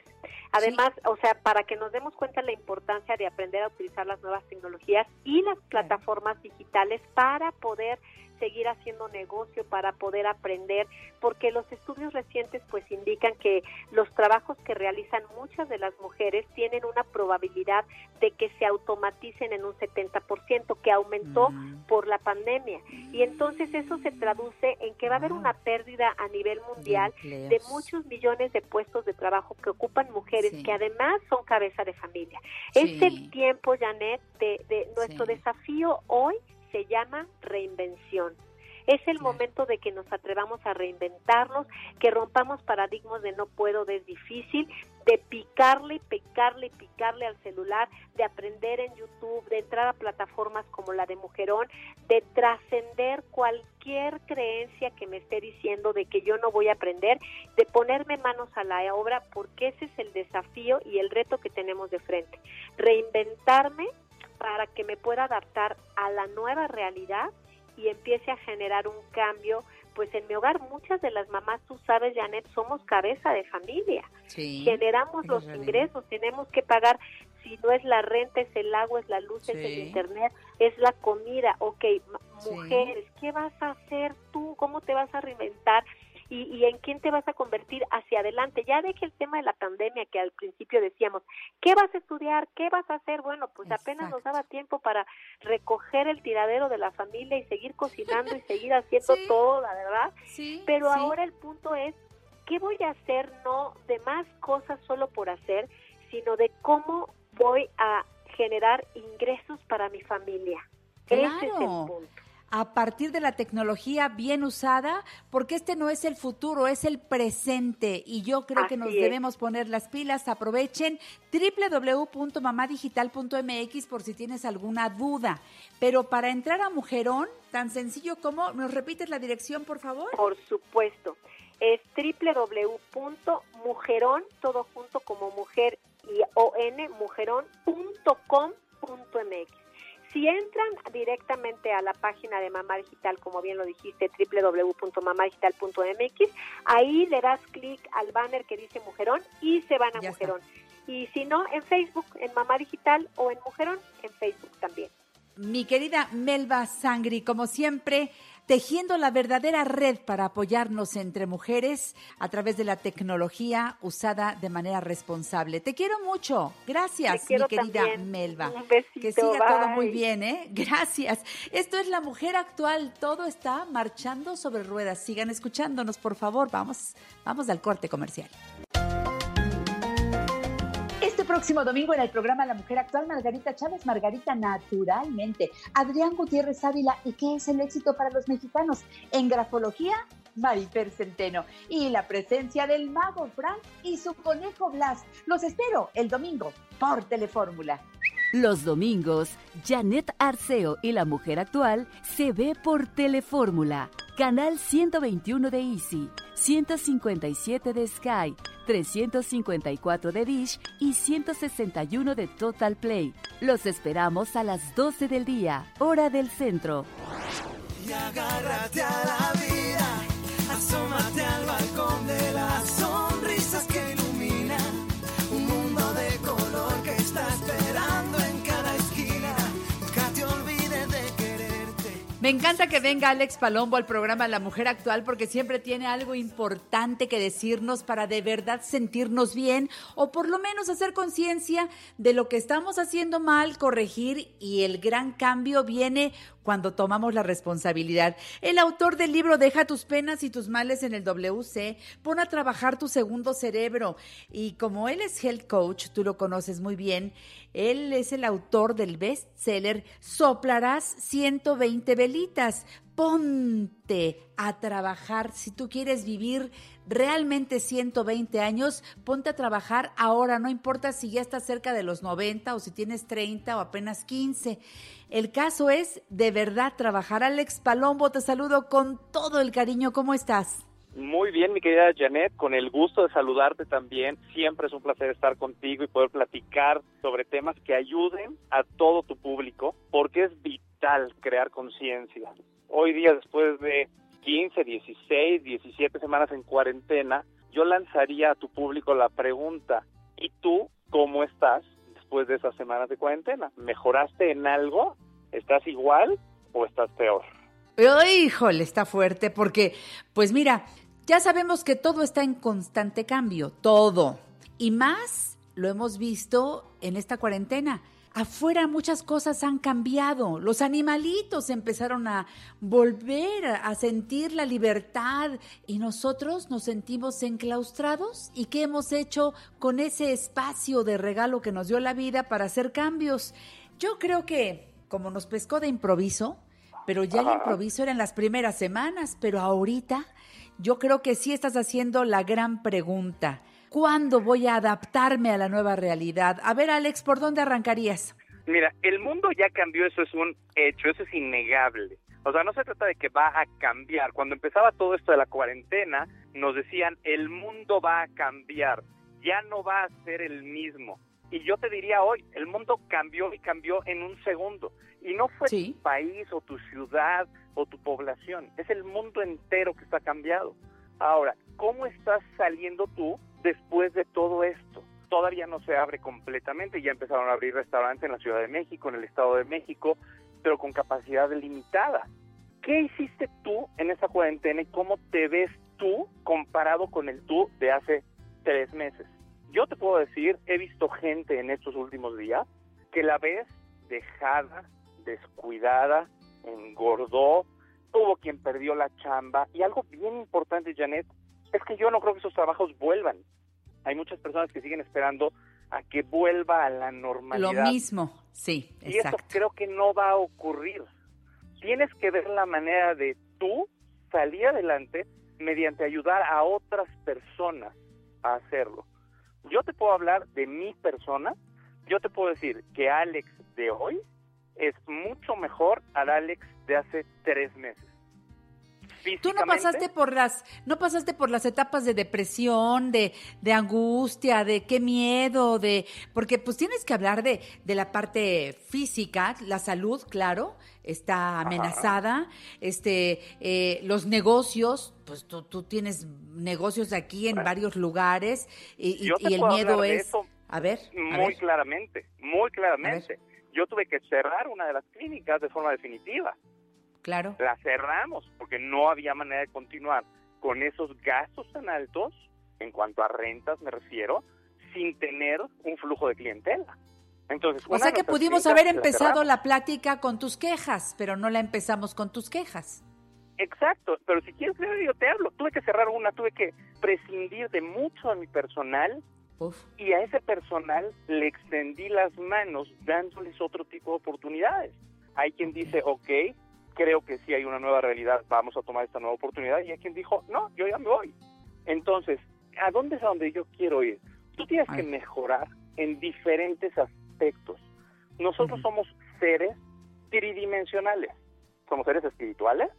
Además, sí, o sea, para que nos demos cuenta la importancia de aprender a utilizar las nuevas tecnologías y las plataformas digitales para poder seguir haciendo negocio, para poder aprender, porque los estudios recientes pues indican que los trabajos que realizan muchas de las mujeres tienen una probabilidad de que se automaticen en un 70%, que aumentó por la pandemia, y entonces eso se traduce en que va a haber una pérdida a nivel mundial de muchos millones de puestos de trabajo que ocupan mujeres que además son cabeza de familia. Es el tiempo, Janett, de nuestro desafío hoy. Se llama reinvención. Es el momento de que nos atrevamos a reinventarnos, que rompamos paradigmas de no puedo, de es difícil, de picarle al celular, de aprender en YouTube, de entrar a plataformas como la de Mujerón, de trascender cualquier creencia que me esté diciendo de que yo no voy a aprender, de ponerme manos a la obra, porque ese es el desafío y el reto que tenemos de frente. Reinventarme para que me pueda adaptar a la nueva realidad y empiece a generar un cambio, pues en mi hogar muchas de las mamás, tú sabes, Janett, somos cabeza de familia, generamos los ingresos, tenemos que pagar, si no es la renta, es el agua, es la luz, es el internet, es la comida. Okay, mujeres, ¿qué vas a hacer tú? ¿Cómo te vas a reinventar? ¿Y en quién te vas a convertir hacia adelante? Ya deje el tema de la pandemia, que al principio decíamos, ¿qué vas a estudiar? ¿Qué vas a hacer? Bueno, pues apenas nos daba tiempo para recoger el tiradero de la familia y seguir cocinando y seguir haciendo todo, la verdad. Pero ahora el punto es, ¿qué voy a hacer? No de más cosas solo por hacer, sino de cómo voy a generar ingresos para mi familia. Claro. Ese es el punto. A partir de la tecnología bien usada, porque este no es el futuro, es el presente, y yo creo que nos debemos poner las pilas. Aprovechen www.mamadigital.mx por si tienes alguna duda, pero para entrar a Mujerón, tan sencillo como, ¿nos repites la dirección, por favor? Por supuesto, es www.mujerón, todo junto como mujer y on, mujerón.com.mx. Si entran directamente a la página de Mamá Digital, como bien lo dijiste, www.mamadigital.mx, ahí le das clic al banner que dice Mujerón y se van a ya Mujerón. Está. Y si no, en Facebook, en Mamá Digital, o en Mujerón, en Facebook también. Mi querida Melba Sangri, como siempre, tejiendo la verdadera red para apoyarnos entre mujeres a través de la tecnología usada de manera responsable. Te quiero mucho. Gracias, mi querida también, Melba. Un besito, que siga todo muy bien, ¿eh? Gracias. Esto es La Mujer Actual. Todo está marchando sobre ruedas. Sigan escuchándonos, por favor. Vamos al corte comercial. Próximo domingo en el programa La Mujer Actual, Margarita Chávez, Margarita Naturalmente, Adrián Gutiérrez Ávila y ¿qué es el éxito para los mexicanos? En grafología, Maripel Centeno, y la presencia del mago Frank y su conejo Blas. Los espero el domingo por Telefórmula. Los domingos, Janett Arceo y La Mujer Actual se ve por Telefórmula, canal 121 de Easy, 157 de Sky, 354 de Dish y 161 de Total Play. Los esperamos a las 12 del día, hora del centro. Y agárrate a la vida, asómate al balcón de las sonrisas que ilumina un mundo de color que está esperando en cada esquina. Nunca te olvides de quererte. Me encanta que venga Alex Palombo al programa La Mujer Actual porque siempre tiene algo importante que decirnos para de verdad sentirnos bien o por lo menos hacer conciencia de lo que estamos haciendo mal, corregir, y el gran cambio viene cuando tomamos la responsabilidad. El autor del libro Deja tus penas y tus males en el WC, pon a trabajar tu segundo cerebro, y como él es health coach, tú lo conoces muy bien, él es el autor del bestseller Soplarás 120 velitas. Ponte a trabajar. Si tú quieres vivir realmente 120 años, ponte a trabajar ahora. No importa si ya estás cerca de los 90 o si tienes 30 o apenas 15. El caso es de verdad trabajar. Alex Palombo, te saludo con todo el cariño. ¿Cómo estás? Muy bien, mi querida Janett, con el gusto de saludarte también. Siempre es un placer estar contigo y poder platicar sobre temas que ayuden a todo tu público, porque es vital crear conciencia. Hoy día, después de 15, 16, 17 semanas en cuarentena, yo lanzaría a tu público la pregunta: ¿y tú cómo estás después de esas semanas de cuarentena? ¿Mejoraste en algo? ¿Estás igual o estás peor? ¡Híjole! Está fuerte porque, pues mira, ya sabemos que todo está en constante cambio, todo. Y más lo hemos visto en esta cuarentena. Afuera muchas cosas han cambiado. Los animalitos empezaron a volver a sentir la libertad y nosotros nos sentimos enclaustrados. ¿Y qué hemos hecho con ese espacio de regalo que nos dio la vida para hacer cambios? Yo creo que, como nos pescó de improviso, pero ya el improviso era en las primeras semanas, pero ahorita yo creo que sí estás haciendo la gran pregunta: ¿cuándo voy a adaptarme a la nueva realidad? A ver, Alex, ¿por dónde arrancarías? Mira, el mundo ya cambió, eso es un hecho, eso es innegable. O sea, no se trata de que va a cambiar. Cuando empezaba todo esto de la cuarentena, nos decían, el mundo va a cambiar, ya no va a ser el mismo. Y yo te diría hoy, el mundo cambió y cambió en un segundo. Y no fue tu país o tu ciudad o tu población, es el mundo entero que está cambiado. Ahora, ¿cómo estás saliendo tú después de todo esto? Todavía no se abre completamente, ya empezaron a abrir restaurantes en la Ciudad de México, en el Estado de México, pero con capacidad limitada. ¿Qué hiciste tú en esa cuarentena y cómo te ves tú comparado con el tú de hace 3 meses? Yo te puedo decir, he visto gente en estos últimos días que la ves dejada, descuidada, engordó, hubo quien perdió la chamba. Y algo bien importante, Janett, es que yo no creo que esos trabajos vuelvan. Hay muchas personas que siguen esperando a que vuelva a la normalidad. Lo mismo, sí, exacto. Y eso creo que no va a ocurrir. Tienes que ver la manera de tú salir adelante mediante ayudar a otras personas a hacerlo. Yo te puedo hablar de mi persona. Yo te puedo decir que Alex de hoy es mucho mejor al Alex de hace 3 meses. Tú no pasaste por las etapas de depresión, de angustia, de qué miedo, de porque pues tienes que hablar de la parte física, la salud, claro, está amenazada. Ajá. Los negocios, pues tú tienes negocios aquí en varios lugares y el miedo es, muy claramente. Yo tuve que cerrar una de las clínicas de forma definitiva. Claro. La cerramos porque no había manera de continuar con esos gastos tan altos, en cuanto a rentas me refiero, sin tener un flujo de clientela. Entonces, o sea que pudimos haber empezado la plática con tus quejas, pero no la empezamos con tus quejas. Exacto, pero si quieres yo te hablo. Tuve que cerrar una, tuve que prescindir de mucho de mi personal. Uf. Y a ese personal le extendí las manos dándoles otro tipo de oportunidades. Hay quien dice, ok, creo que sí hay una nueva realidad, vamos a tomar esta nueva oportunidad. Y hay quien dijo, no, yo ya me voy. Entonces, ¿a dónde es a donde yo quiero ir? Tú tienes que mejorar en diferentes aspectos. Nosotros somos seres tridimensionales. Somos seres espirituales,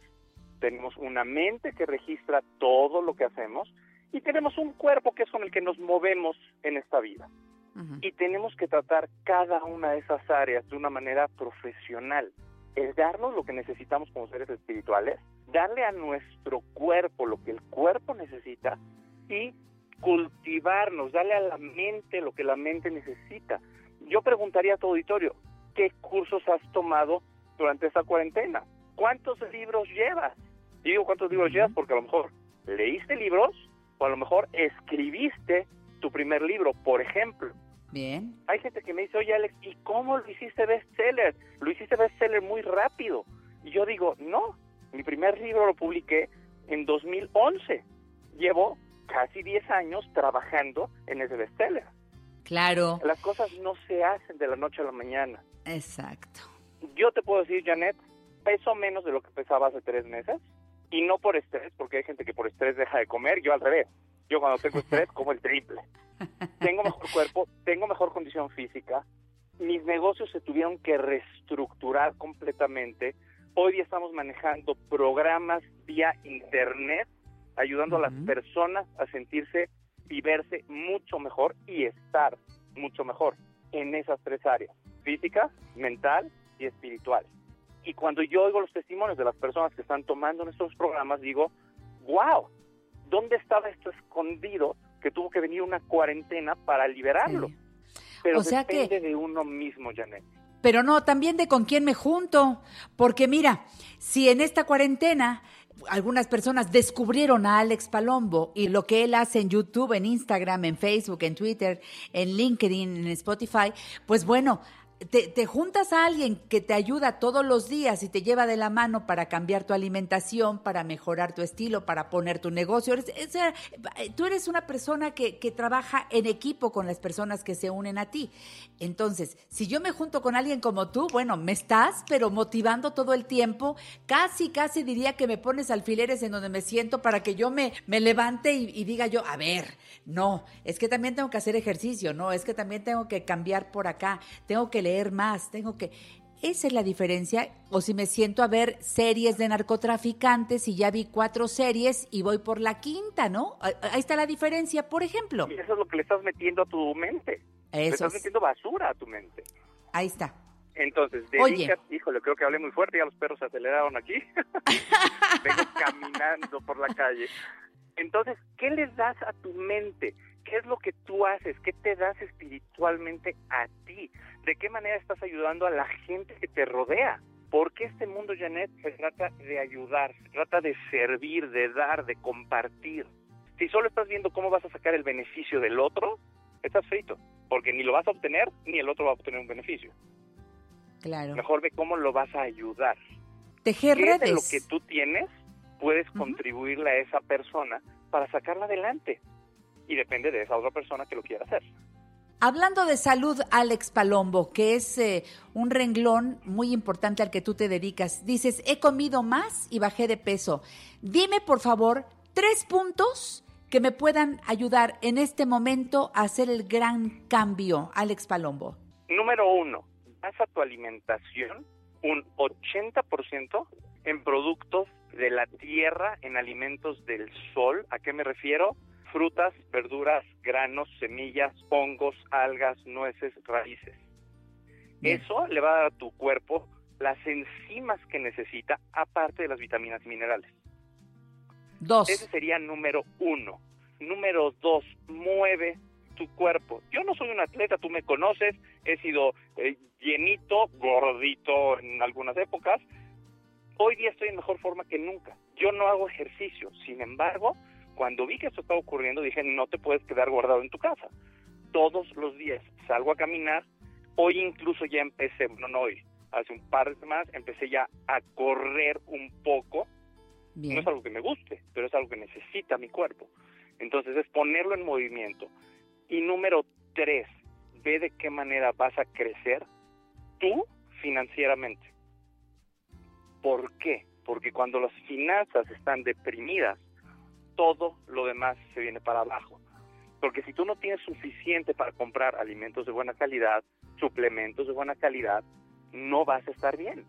tenemos una mente que registra todo lo que hacemos, y tenemos un cuerpo que es con el que nos movemos en esta vida. Uh-huh. Y tenemos que tratar cada una de esas áreas de una manera profesional. Es darnos lo que necesitamos como seres espirituales, darle a nuestro cuerpo lo que el cuerpo necesita y cultivarnos, darle a la mente lo que la mente necesita. Yo preguntaría a tu auditorio, ¿qué cursos has tomado durante esta cuarentena? ¿cuántos libros llevas? Yo digo, ¿cuántos libros llevas? Porque a lo mejor leíste libros o a lo mejor escribiste tu primer libro, por ejemplo. Bien. Hay gente que me dice, oye, Alex, ¿y cómo lo hiciste bestseller? Lo hiciste bestseller muy rápido. Y yo digo, no, mi primer libro lo publiqué en 2011. Llevo casi 10 años trabajando en ese bestseller. Claro. Las cosas no se hacen de la noche a la mañana. Exacto. Yo te puedo decir, Janett, peso menos de lo que pesaba hace 3 meses. Y no por estrés, porque hay gente que por estrés deja de comer. Yo al revés. Yo cuando tengo estrés como el triple. Tengo mejor cuerpo, tengo mejor condición física. Mis negocios se tuvieron que reestructurar completamente. Hoy día estamos manejando programas vía internet, ayudando a las personas a sentirse y verse mucho mejor y estar mucho mejor en esas 3 áreas, física, mental y espiritual. Y cuando yo oigo los testimonios de las personas que están tomando nuestros programas, digo, wow, ¿dónde estaba esto escondido que tuvo que venir una cuarentena para liberarlo? Sí. Pero o sea, depende que... de uno mismo, Janett. Pero no, también de con quién me junto, porque mira, si en esta cuarentena algunas personas descubrieron a Alex Palombo y lo que él hace en YouTube, en Instagram, en Facebook, en Twitter, en LinkedIn, en Spotify, pues bueno, te juntas a alguien que te ayuda todos los días y te lleva de la mano para cambiar tu alimentación, para mejorar tu estilo, para poner tu negocio. O sea, tú eres una persona que trabaja en equipo con las personas que se unen a ti. Entonces, si yo me junto con alguien como tú, bueno, me estás, pero motivando todo el tiempo. Casi diría que me pones alfileres en donde me siento para que yo me levante y diga yo, a ver, no, es que también tengo que hacer ejercicio, no, es que también tengo que cambiar por acá, tengo que leer más, tengo que... Esa es la diferencia. O si me siento a ver series de narcotraficantes y ya vi 4 series y voy por la 5ª, ¿no? Ahí está la diferencia, por ejemplo. Y eso es lo que le estás metiendo a tu mente. Le estás metiendo basura a tu mente. Ahí está. Entonces, híjole, creo que hablé muy fuerte, ya los perros se aceleraron aquí. Vengo caminando por la calle. Entonces, ¿qué les das a tu mente? ¿Qué es lo que tú haces? ¿Qué te das espiritualmente a ti? ¿De qué manera estás ayudando a la gente que te rodea? Porque este mundo, Janett, se trata de ayudar, se trata de servir, de dar, de compartir. Si solo estás viendo cómo vas a sacar el beneficio del otro, estás frito, porque ni lo vas a obtener, ni el otro va a obtener un beneficio. Claro. Mejor ve cómo lo vas a ayudar. Tejer redes. ¿Qué de lo que tú tienes puedes contribuirle a esa persona para sacarla adelante? Y depende de esa otra persona que lo quiera hacer. Hablando de salud, Alex Palombo, que es un renglón muy importante al que tú te dedicas, dices, he comido más y bajé de peso. Dime, por favor, 3 puntos que me puedan ayudar en este momento a hacer el gran cambio, Alex Palombo. Número 1, haz a tu alimentación un 80% en productos de la tierra, en alimentos del sol. ¿A qué me refiero? Frutas, verduras, granos, semillas, hongos, algas, nueces, raíces. Eso le va a dar a tu cuerpo las enzimas que necesita, aparte de las vitaminas y minerales. 2. Ese sería número 1. Número 2, mueve tu cuerpo. Yo no soy un atleta, tú me conoces, he sido llenito, gordito en algunas épocas. Hoy día estoy en mejor forma que nunca. Yo no hago ejercicio, sin embargo... Cuando vi que esto estaba ocurriendo, dije, no te puedes quedar guardado en tu casa. Todos los días salgo a caminar. Hoy incluso ya empecé, hace un par de semanas empecé ya a correr un poco. Bien. No es algo que me guste, pero es algo que necesita mi cuerpo. Entonces es ponerlo en movimiento. Y número 3, ve de qué manera vas a crecer tú financieramente. ¿Por qué? Porque cuando las finanzas están deprimidas, todo lo demás se viene para abajo. Porque si tú no tienes suficiente para comprar alimentos de buena calidad, suplementos de buena calidad, no vas a estar bien.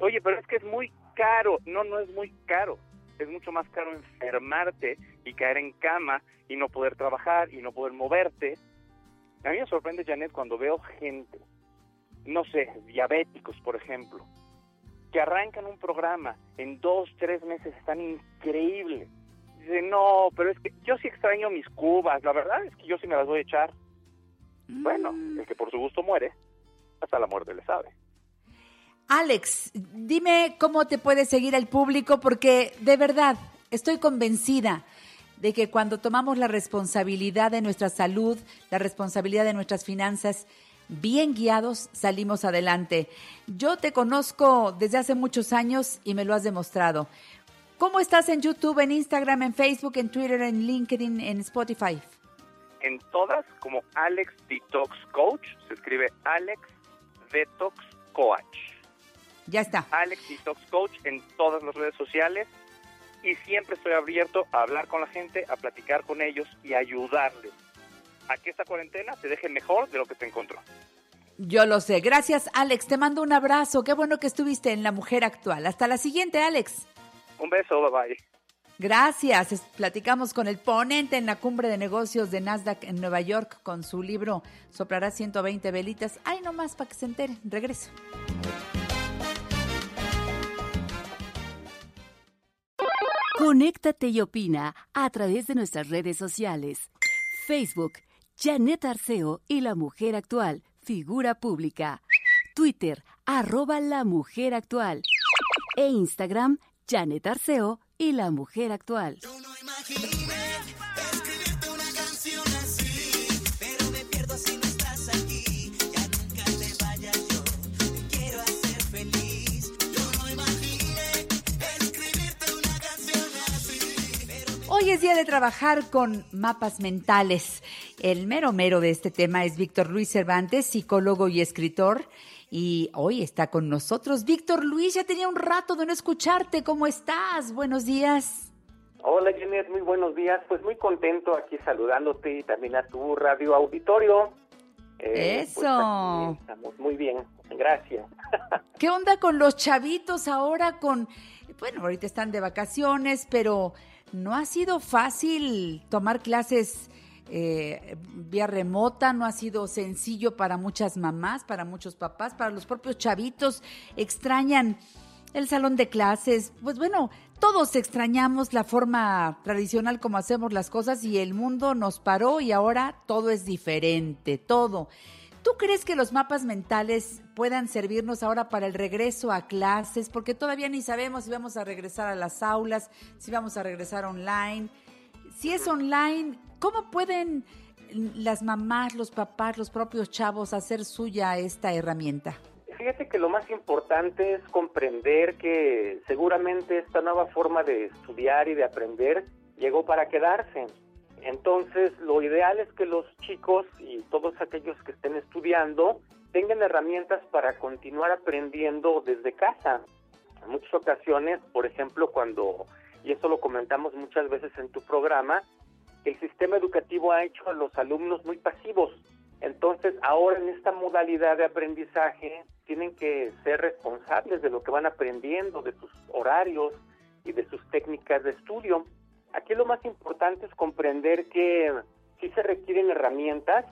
Oye, pero es que es muy caro. No es muy caro. Es mucho más caro enfermarte y caer en cama y no poder trabajar y no poder moverte. A mí me sorprende, Janett, cuando veo gente, diabéticos, por ejemplo, que arrancan un programa, en 2-3 meses están increíbles. Dice, no, pero es que yo sí extraño mis cubas, la verdad es que yo sí me las voy a echar. Bueno, el que por su gusto muere, hasta la muerte le sabe. Alex, dime cómo te puede seguir el público, porque de verdad estoy convencida de que cuando tomamos la responsabilidad de nuestra salud, la responsabilidad de nuestras finanzas, bien guiados salimos adelante. Yo te conozco desde hace muchos años y me lo has demostrado. ¿Cómo estás en YouTube, en Instagram, en Facebook, en Twitter, en LinkedIn, en Spotify? En todas, como Alex Detox Coach, se escribe Alex Detox Coach. Ya está. Alex Detox Coach en todas las redes sociales, y siempre estoy abierto a hablar con la gente, a platicar con ellos y a ayudarles a que esta cuarentena te deje mejor de lo que te encontró. Yo lo sé. Gracias, Alex. Te mando un abrazo. Qué bueno que estuviste en La Mujer Actual. Hasta la siguiente, Alex. Un beso. Bye, bye. Gracias. Platicamos con el ponente en la Cumbre de Negocios de Nasdaq en Nueva York con su libro Soplará 120 velitas. Ay, nomás para que se enteren. Regreso. Conéctate y opina a través de nuestras redes sociales. Facebook, Janett Arceo y La Mujer Actual, figura pública. Twitter, @La Mujer Actual. E Instagram, Janett Arceo y La Mujer Actual. Yo no imaginé escribirte una canción así, pero me pierdo si no estás aquí. Ya nunca te vayas, yo te quiero hacer feliz. Yo no imaginé escribirte una canción así. Hoy es día de trabajar con mapas mentales. El mero mero de este tema es Víctor Luis Cervantes, psicólogo y escritor. Y hoy está con nosotros Víctor Luis. Ya tenía un rato de no escucharte. ¿Cómo estás? Buenos días. Hola, Janett. Muy buenos días. Pues muy contento aquí saludándote y también a tu radio auditorio. Eso. Pues estamos muy bien. Gracias. ¿Qué onda con los chavitos ahora? Bueno, ahorita están de vacaciones, pero no ha sido fácil tomar clases vía remota, no ha sido sencillo para muchas mamás, para muchos papás, para los propios chavitos. Extrañan el salón de clases, pues bueno, todos extrañamos la forma tradicional como hacemos las cosas, y el mundo nos paró y ahora todo es diferente, todo. ¿Tú crees que los mapas mentales puedan servirnos ahora para el regreso a clases? Porque todavía ni sabemos si vamos a regresar a las aulas, si vamos a regresar online. Si es online, ¿cómo pueden las mamás, los papás, los propios chavos hacer suya esta herramienta? Fíjate que lo más importante es comprender que seguramente esta nueva forma de estudiar y de aprender llegó para quedarse. Entonces, lo ideal es que los chicos y todos aquellos que estén estudiando tengan herramientas para continuar aprendiendo desde casa. En muchas ocasiones, por ejemplo, cuando... y esto lo comentamos muchas veces en tu programa, que el sistema educativo ha hecho a los alumnos muy pasivos. Entonces, ahora en esta modalidad de aprendizaje, tienen que ser responsables de lo que van aprendiendo, de sus horarios y de sus técnicas de estudio. Aquí lo más importante es comprender que sí se requieren herramientas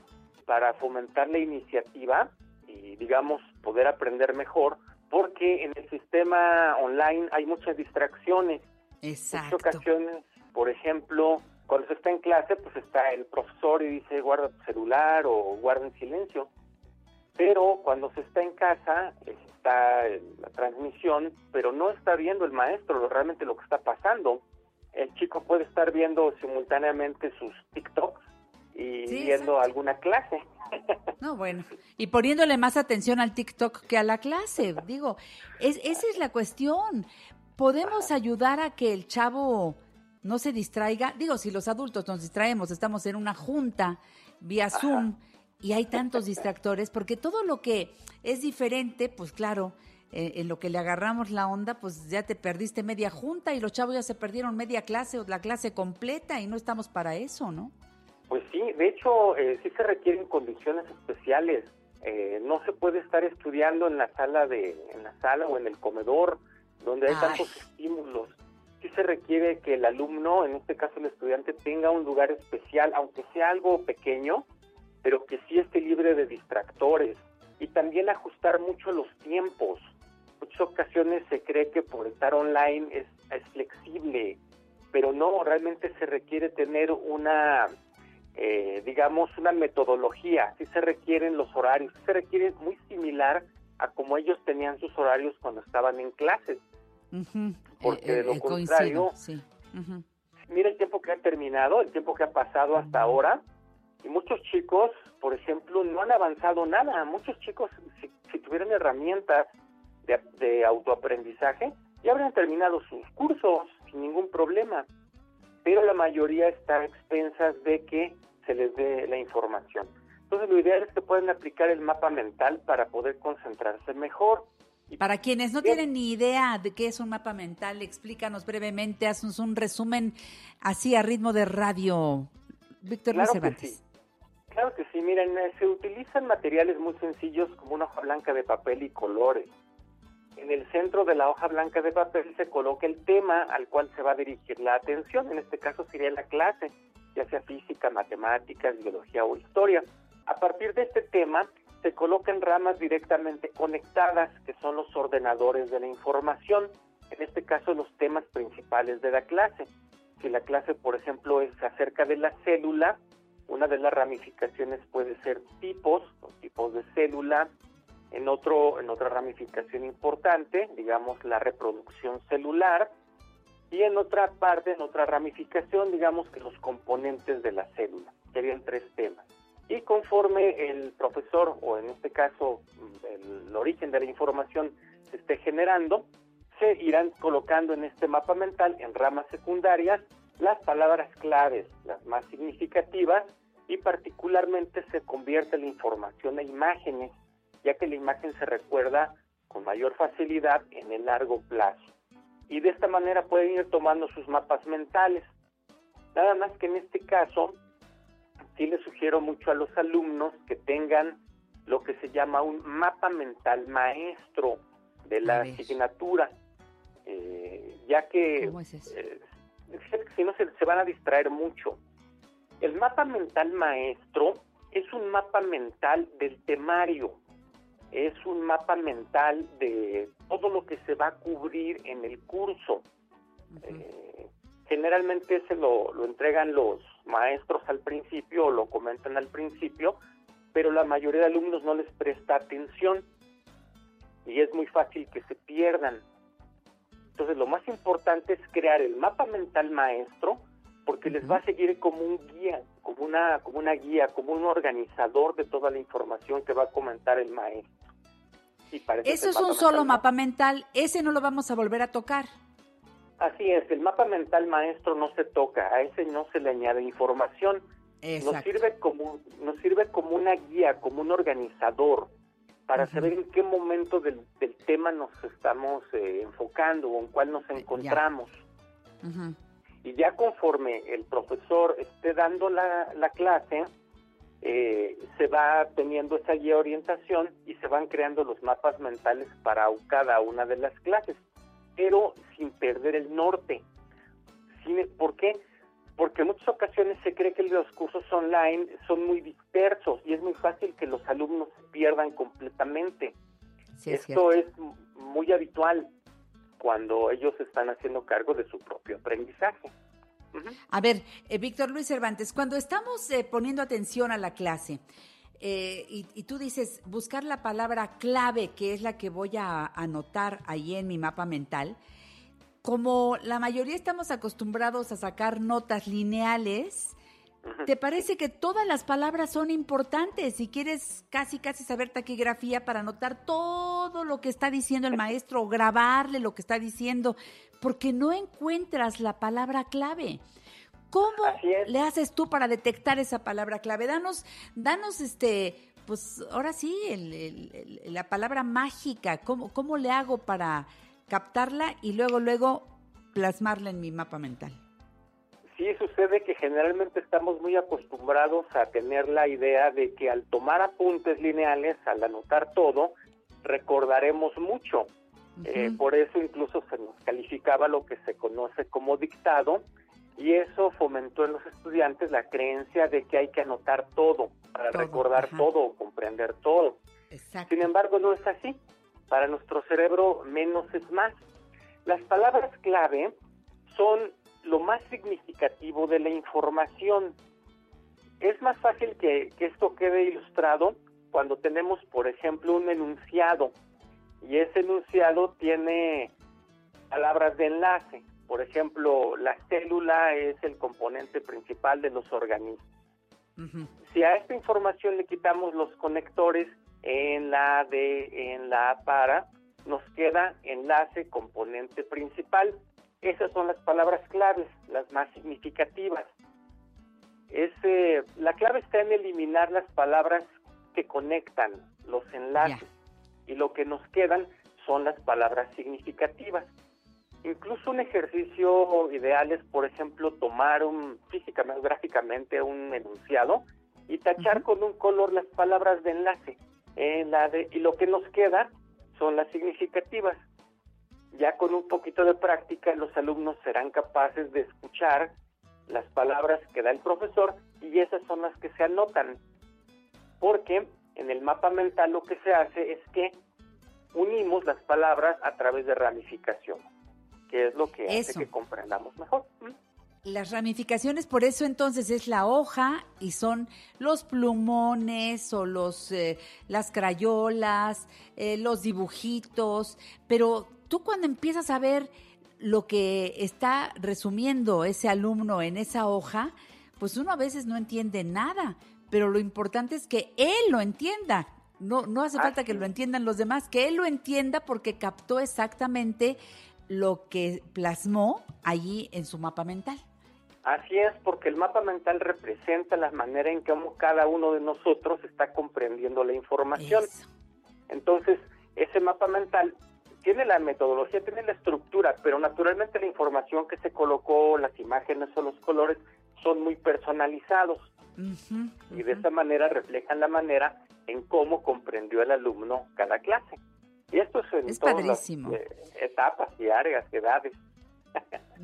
para fomentar la iniciativa y, digamos, poder aprender mejor, porque en el sistema online hay muchas distracciones. Exacto. En muchas ocasiones, por ejemplo, cuando se está en clase, pues está el profesor y dice guarda tu celular o guarda en silencio. Pero cuando se está en casa, está la transmisión, pero no está viendo el maestro realmente lo que está pasando. El chico puede estar viendo simultáneamente sus TikToks y viendo alguna clase. No, bueno, y poniéndole más atención al TikTok que a la clase, digo, esa es la cuestión. ¿Podemos ayudar a que el chavo no se distraiga? Digo, si los adultos nos distraemos, estamos en una junta vía Zoom y hay tantos distractores, porque todo lo que es diferente, pues claro, en lo que le agarramos la onda, pues ya te perdiste media junta y los chavos ya se perdieron media clase o la clase completa, y no estamos para eso, ¿no? Pues sí, de hecho, sí se requieren condiciones especiales. No se puede estar estudiando en la sala o en el comedor, donde hay tantos estímulos. Sí se requiere que el alumno, en este caso el estudiante, tenga un lugar especial, aunque sea algo pequeño, pero que sí esté libre de distractores. Y también ajustar mucho los tiempos. En muchas ocasiones se cree que por estar online es flexible, pero no, realmente se requiere tener una metodología. Sí se requieren los horarios, sí se requiere muy similar a como ellos tenían sus horarios cuando estaban en clases. Uh-huh. Porque de lo contrario, coincido, sí. Uh-huh. Mira el tiempo que ha terminado, el tiempo que ha pasado hasta ahora, y muchos chicos, por ejemplo, no han avanzado nada. Muchos chicos, si tuvieran herramientas de autoaprendizaje, ya habrían terminado sus cursos sin ningún problema, pero la mayoría está a expensas de que se les dé la información. Entonces, lo ideal es que puedan aplicar el mapa mental para poder concentrarse mejor. Para quienes no tienen ni idea de qué es un mapa mental, explícanos brevemente, haznos un resumen así a ritmo de radio, Víctor Luis Cervantes. Claro que sí, miren, se utilizan materiales muy sencillos como una hoja blanca de papel y colores. En el centro de la hoja blanca de papel se coloca el tema al cual se va a dirigir la atención, en este caso sería la clase, ya sea física, matemáticas, biología o historia. A partir de este tema se colocan ramas directamente conectadas, que son los ordenadores de la información, en este caso los temas principales de la clase. Si la clase, por ejemplo, es acerca de la célula, una de las ramificaciones puede ser tipos, los tipos de célula. En otra ramificación importante, digamos, la reproducción celular, y en otra parte, en otra ramificación, digamos que los componentes de la célula, serían tres temas. Y conforme el profesor, o en este caso el origen de la información se esté generando, se irán colocando en este mapa mental, en ramas secundarias, las palabras claves, las más significativas, y particularmente se convierte la información a imágenes, ya que la imagen se recuerda con mayor facilidad en el largo plazo. Y de esta manera pueden ir tomando sus mapas mentales. Nada más que en este caso, sí les sugiero mucho a los alumnos que tengan lo que se llama un mapa mental maestro de la asignatura, ya que ¿cómo es eso? Si no se van a distraer mucho. El mapa mental maestro es un mapa mental del temario, es un mapa mental de todo lo que se va a cubrir en el curso. Uh-huh. Generalmente se lo entregan los maestros al principio, o lo comentan al principio, pero la mayoría de alumnos no les presta atención y es muy fácil que se pierdan. Entonces, lo más importante es crear el mapa mental maestro, porque les va a seguir como un guía, como una guía, como un organizador de toda la información que va a comentar el maestro. Eso es un solo mapa mental, ese no lo vamos a volver a tocar. Así es, el mapa mental maestro no se toca, a ese no se le añade información. Exacto. Nos sirve como una guía, como un organizador, para saber en qué momento del tema nos estamos enfocando, o en cuál nos encontramos. Ajá. Y ya conforme el profesor esté dando la clase, se va teniendo esa guía de orientación y se van creando los mapas mentales para cada una de las clases, pero sin perder el norte. ¿Por qué? Porque en muchas ocasiones se cree que los cursos online son muy dispersos y es muy fácil que los alumnos se pierdan completamente. Sí, esto es muy habitual cuando ellos están haciendo cargo de su propio aprendizaje. Uh-huh. A ver, Víctor Luis Cervantes, cuando estamos poniendo atención a la clase, y tú dices buscar la palabra clave, que es la que voy a anotar ahí en mi mapa mental, como la mayoría estamos acostumbrados a sacar notas lineales, uh-huh, ¿te parece que todas las palabras son importantes y quieres casi saber taquigrafía para anotar todo lo que está diciendo el maestro o grabarle lo que está diciendo, porque no encuentras la palabra clave? ¿Cómo le haces tú para detectar esa palabra clave? Danos pues ahora sí, la palabra mágica. ¿Cómo le hago para captarla y luego plasmarla en mi mapa mental? Sí, sucede que generalmente estamos muy acostumbrados a tener la idea de que al tomar apuntes lineales, al anotar todo, recordaremos mucho. Uh-huh. Por eso incluso se nos calificaba lo que se conoce como dictado, y eso fomentó en los estudiantes la creencia de que hay que anotar todo para recordar todo o comprender todo. Exacto. Sin embargo, no es así. Para nuestro cerebro, menos es más. Las palabras clave son lo más significativo de la información. Es más fácil que esto quede ilustrado cuando tenemos, por ejemplo, un enunciado y ese enunciado tiene palabras de enlace. Por ejemplo, la célula es el componente principal de los organismos. Uh-huh. Si a esta información le quitamos los conectores en la de, en la para, nos queda enlace, componente principal. Esas son las palabras claves, las más significativas. La clave está en eliminar las palabras que conectan los enlaces, y lo que nos quedan son las palabras significativas. Incluso un ejercicio ideal es, por ejemplo, tomar gráficamente un enunciado y tachar con un color las palabras de enlace, y lo que nos queda son las significativas. Ya con un poquito de práctica, los alumnos serán capaces de escuchar las palabras que da el profesor y esas son las que se anotan, porque en el mapa mental lo que se hace es que unimos las palabras a través de ramificación, que es lo que hace que comprendamos mejor. Las ramificaciones, por eso entonces es la hoja y son los plumones o las crayolas, los dibujitos, pero tú cuando empiezas a ver lo que está resumiendo ese alumno en esa hoja, pues uno a veces no entiende nada, pero lo importante es que él lo entienda. No hace falta que lo entiendan los demás, que él lo entienda porque captó exactamente lo que plasmó allí en su mapa mental. Así es, porque el mapa mental representa la manera en que cada uno de nosotros está comprendiendo la información. Eso. Entonces, ese mapa mental tiene la metodología, tiene la estructura, pero naturalmente la información que se colocó, las imágenes o los colores son muy personalizados. Y de esa manera reflejan la manera en cómo comprendió el alumno cada clase. Y esto es en todas las etapas y áreas, edades.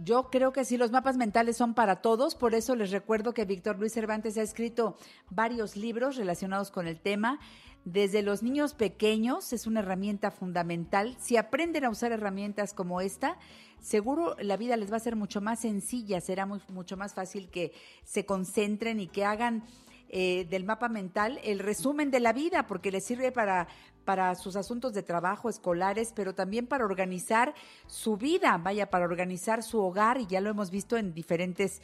Yo creo que sí, los mapas mentales son para todos, por eso les recuerdo que Víctor Luis Cervantes ha escrito varios libros relacionados con el tema. Desde los niños pequeños es una herramienta fundamental. Si aprenden a usar herramientas como esta, seguro la vida les va a ser mucho más sencilla, será mucho más fácil que se concentren y que hagan del mapa mental el resumen de la vida, porque les sirve para sus asuntos de trabajo, escolares, pero también para organizar su vida, para organizar su hogar, y ya lo hemos visto en diferentes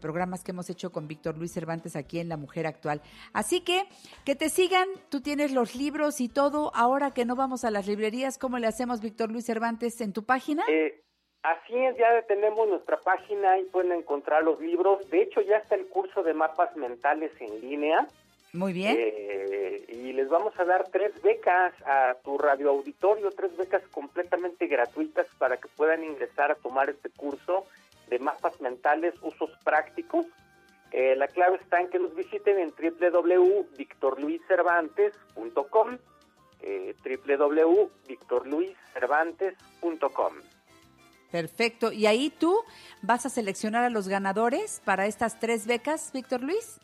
programas que hemos hecho con Víctor Luis Cervantes aquí en La Mujer Actual. Así que te sigan, tú tienes los libros y todo. Ahora que no vamos a las librerías, ¿cómo le hacemos, Víctor Luis Cervantes, en tu página? Así es, ya tenemos nuestra página y pueden encontrar los libros. De hecho, ya está el curso de mapas mentales en línea. Muy bien. Y les vamos a dar 3 becas a tu radioauditorio, 3 becas completamente gratuitas para que puedan ingresar a tomar este curso de mapas mentales, usos prácticos. La clave está en que nos visiten en www.victorluiscervantes.com, www.victorluiscervantes.com. Perfecto. ¿Y ahí tú vas a seleccionar a los ganadores para estas 3 becas, Víctor Luis?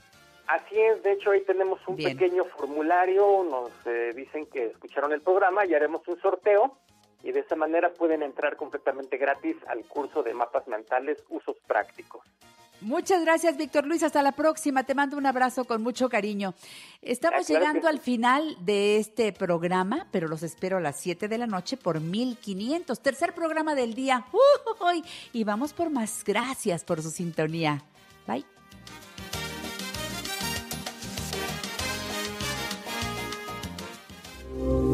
Así es. De hecho, ahí tenemos un pequeño formulario. Nos dicen que escucharon el programa y haremos un sorteo. Y de esa manera pueden entrar completamente gratis al curso de mapas mentales, usos prácticos. Muchas gracias, Víctor Luis. Hasta la próxima. Te mando un abrazo con mucho cariño. Estamos llegando al final de este programa, pero los espero a las 7 de la noche por 1500. Tercer programa del día. ¡Uy! Y vamos por más. Gracias por su sintonía. Bye.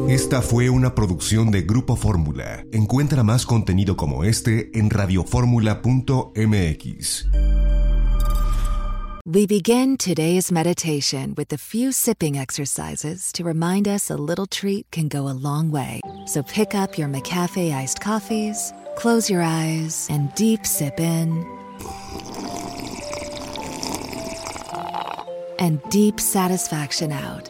Esta fue una producción de Grupo Fórmula. Encuentra más contenido como este en radioformula.mx. We begin today's meditation with a few sipping exercises to remind us a little treat can go a long way. So pick up your McCafe iced coffees, close your eyes, and deep sip in. And deep satisfaction out.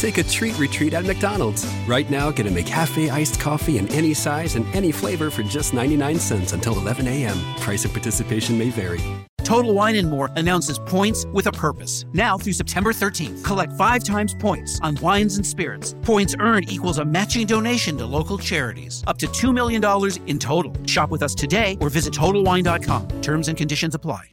Take a treat retreat at McDonald's. Right now, get a McCafe iced coffee in any size and any flavor for just 99 cents until 11 a.m. Price of participation may vary. Total Wine & More announces points with a purpose. Now through September 13th, collect 5 times points on wines and spirits. Points earned equals a matching donation to local charities, up to $2 million in total. Shop with us today or visit TotalWine.com. Terms and conditions apply.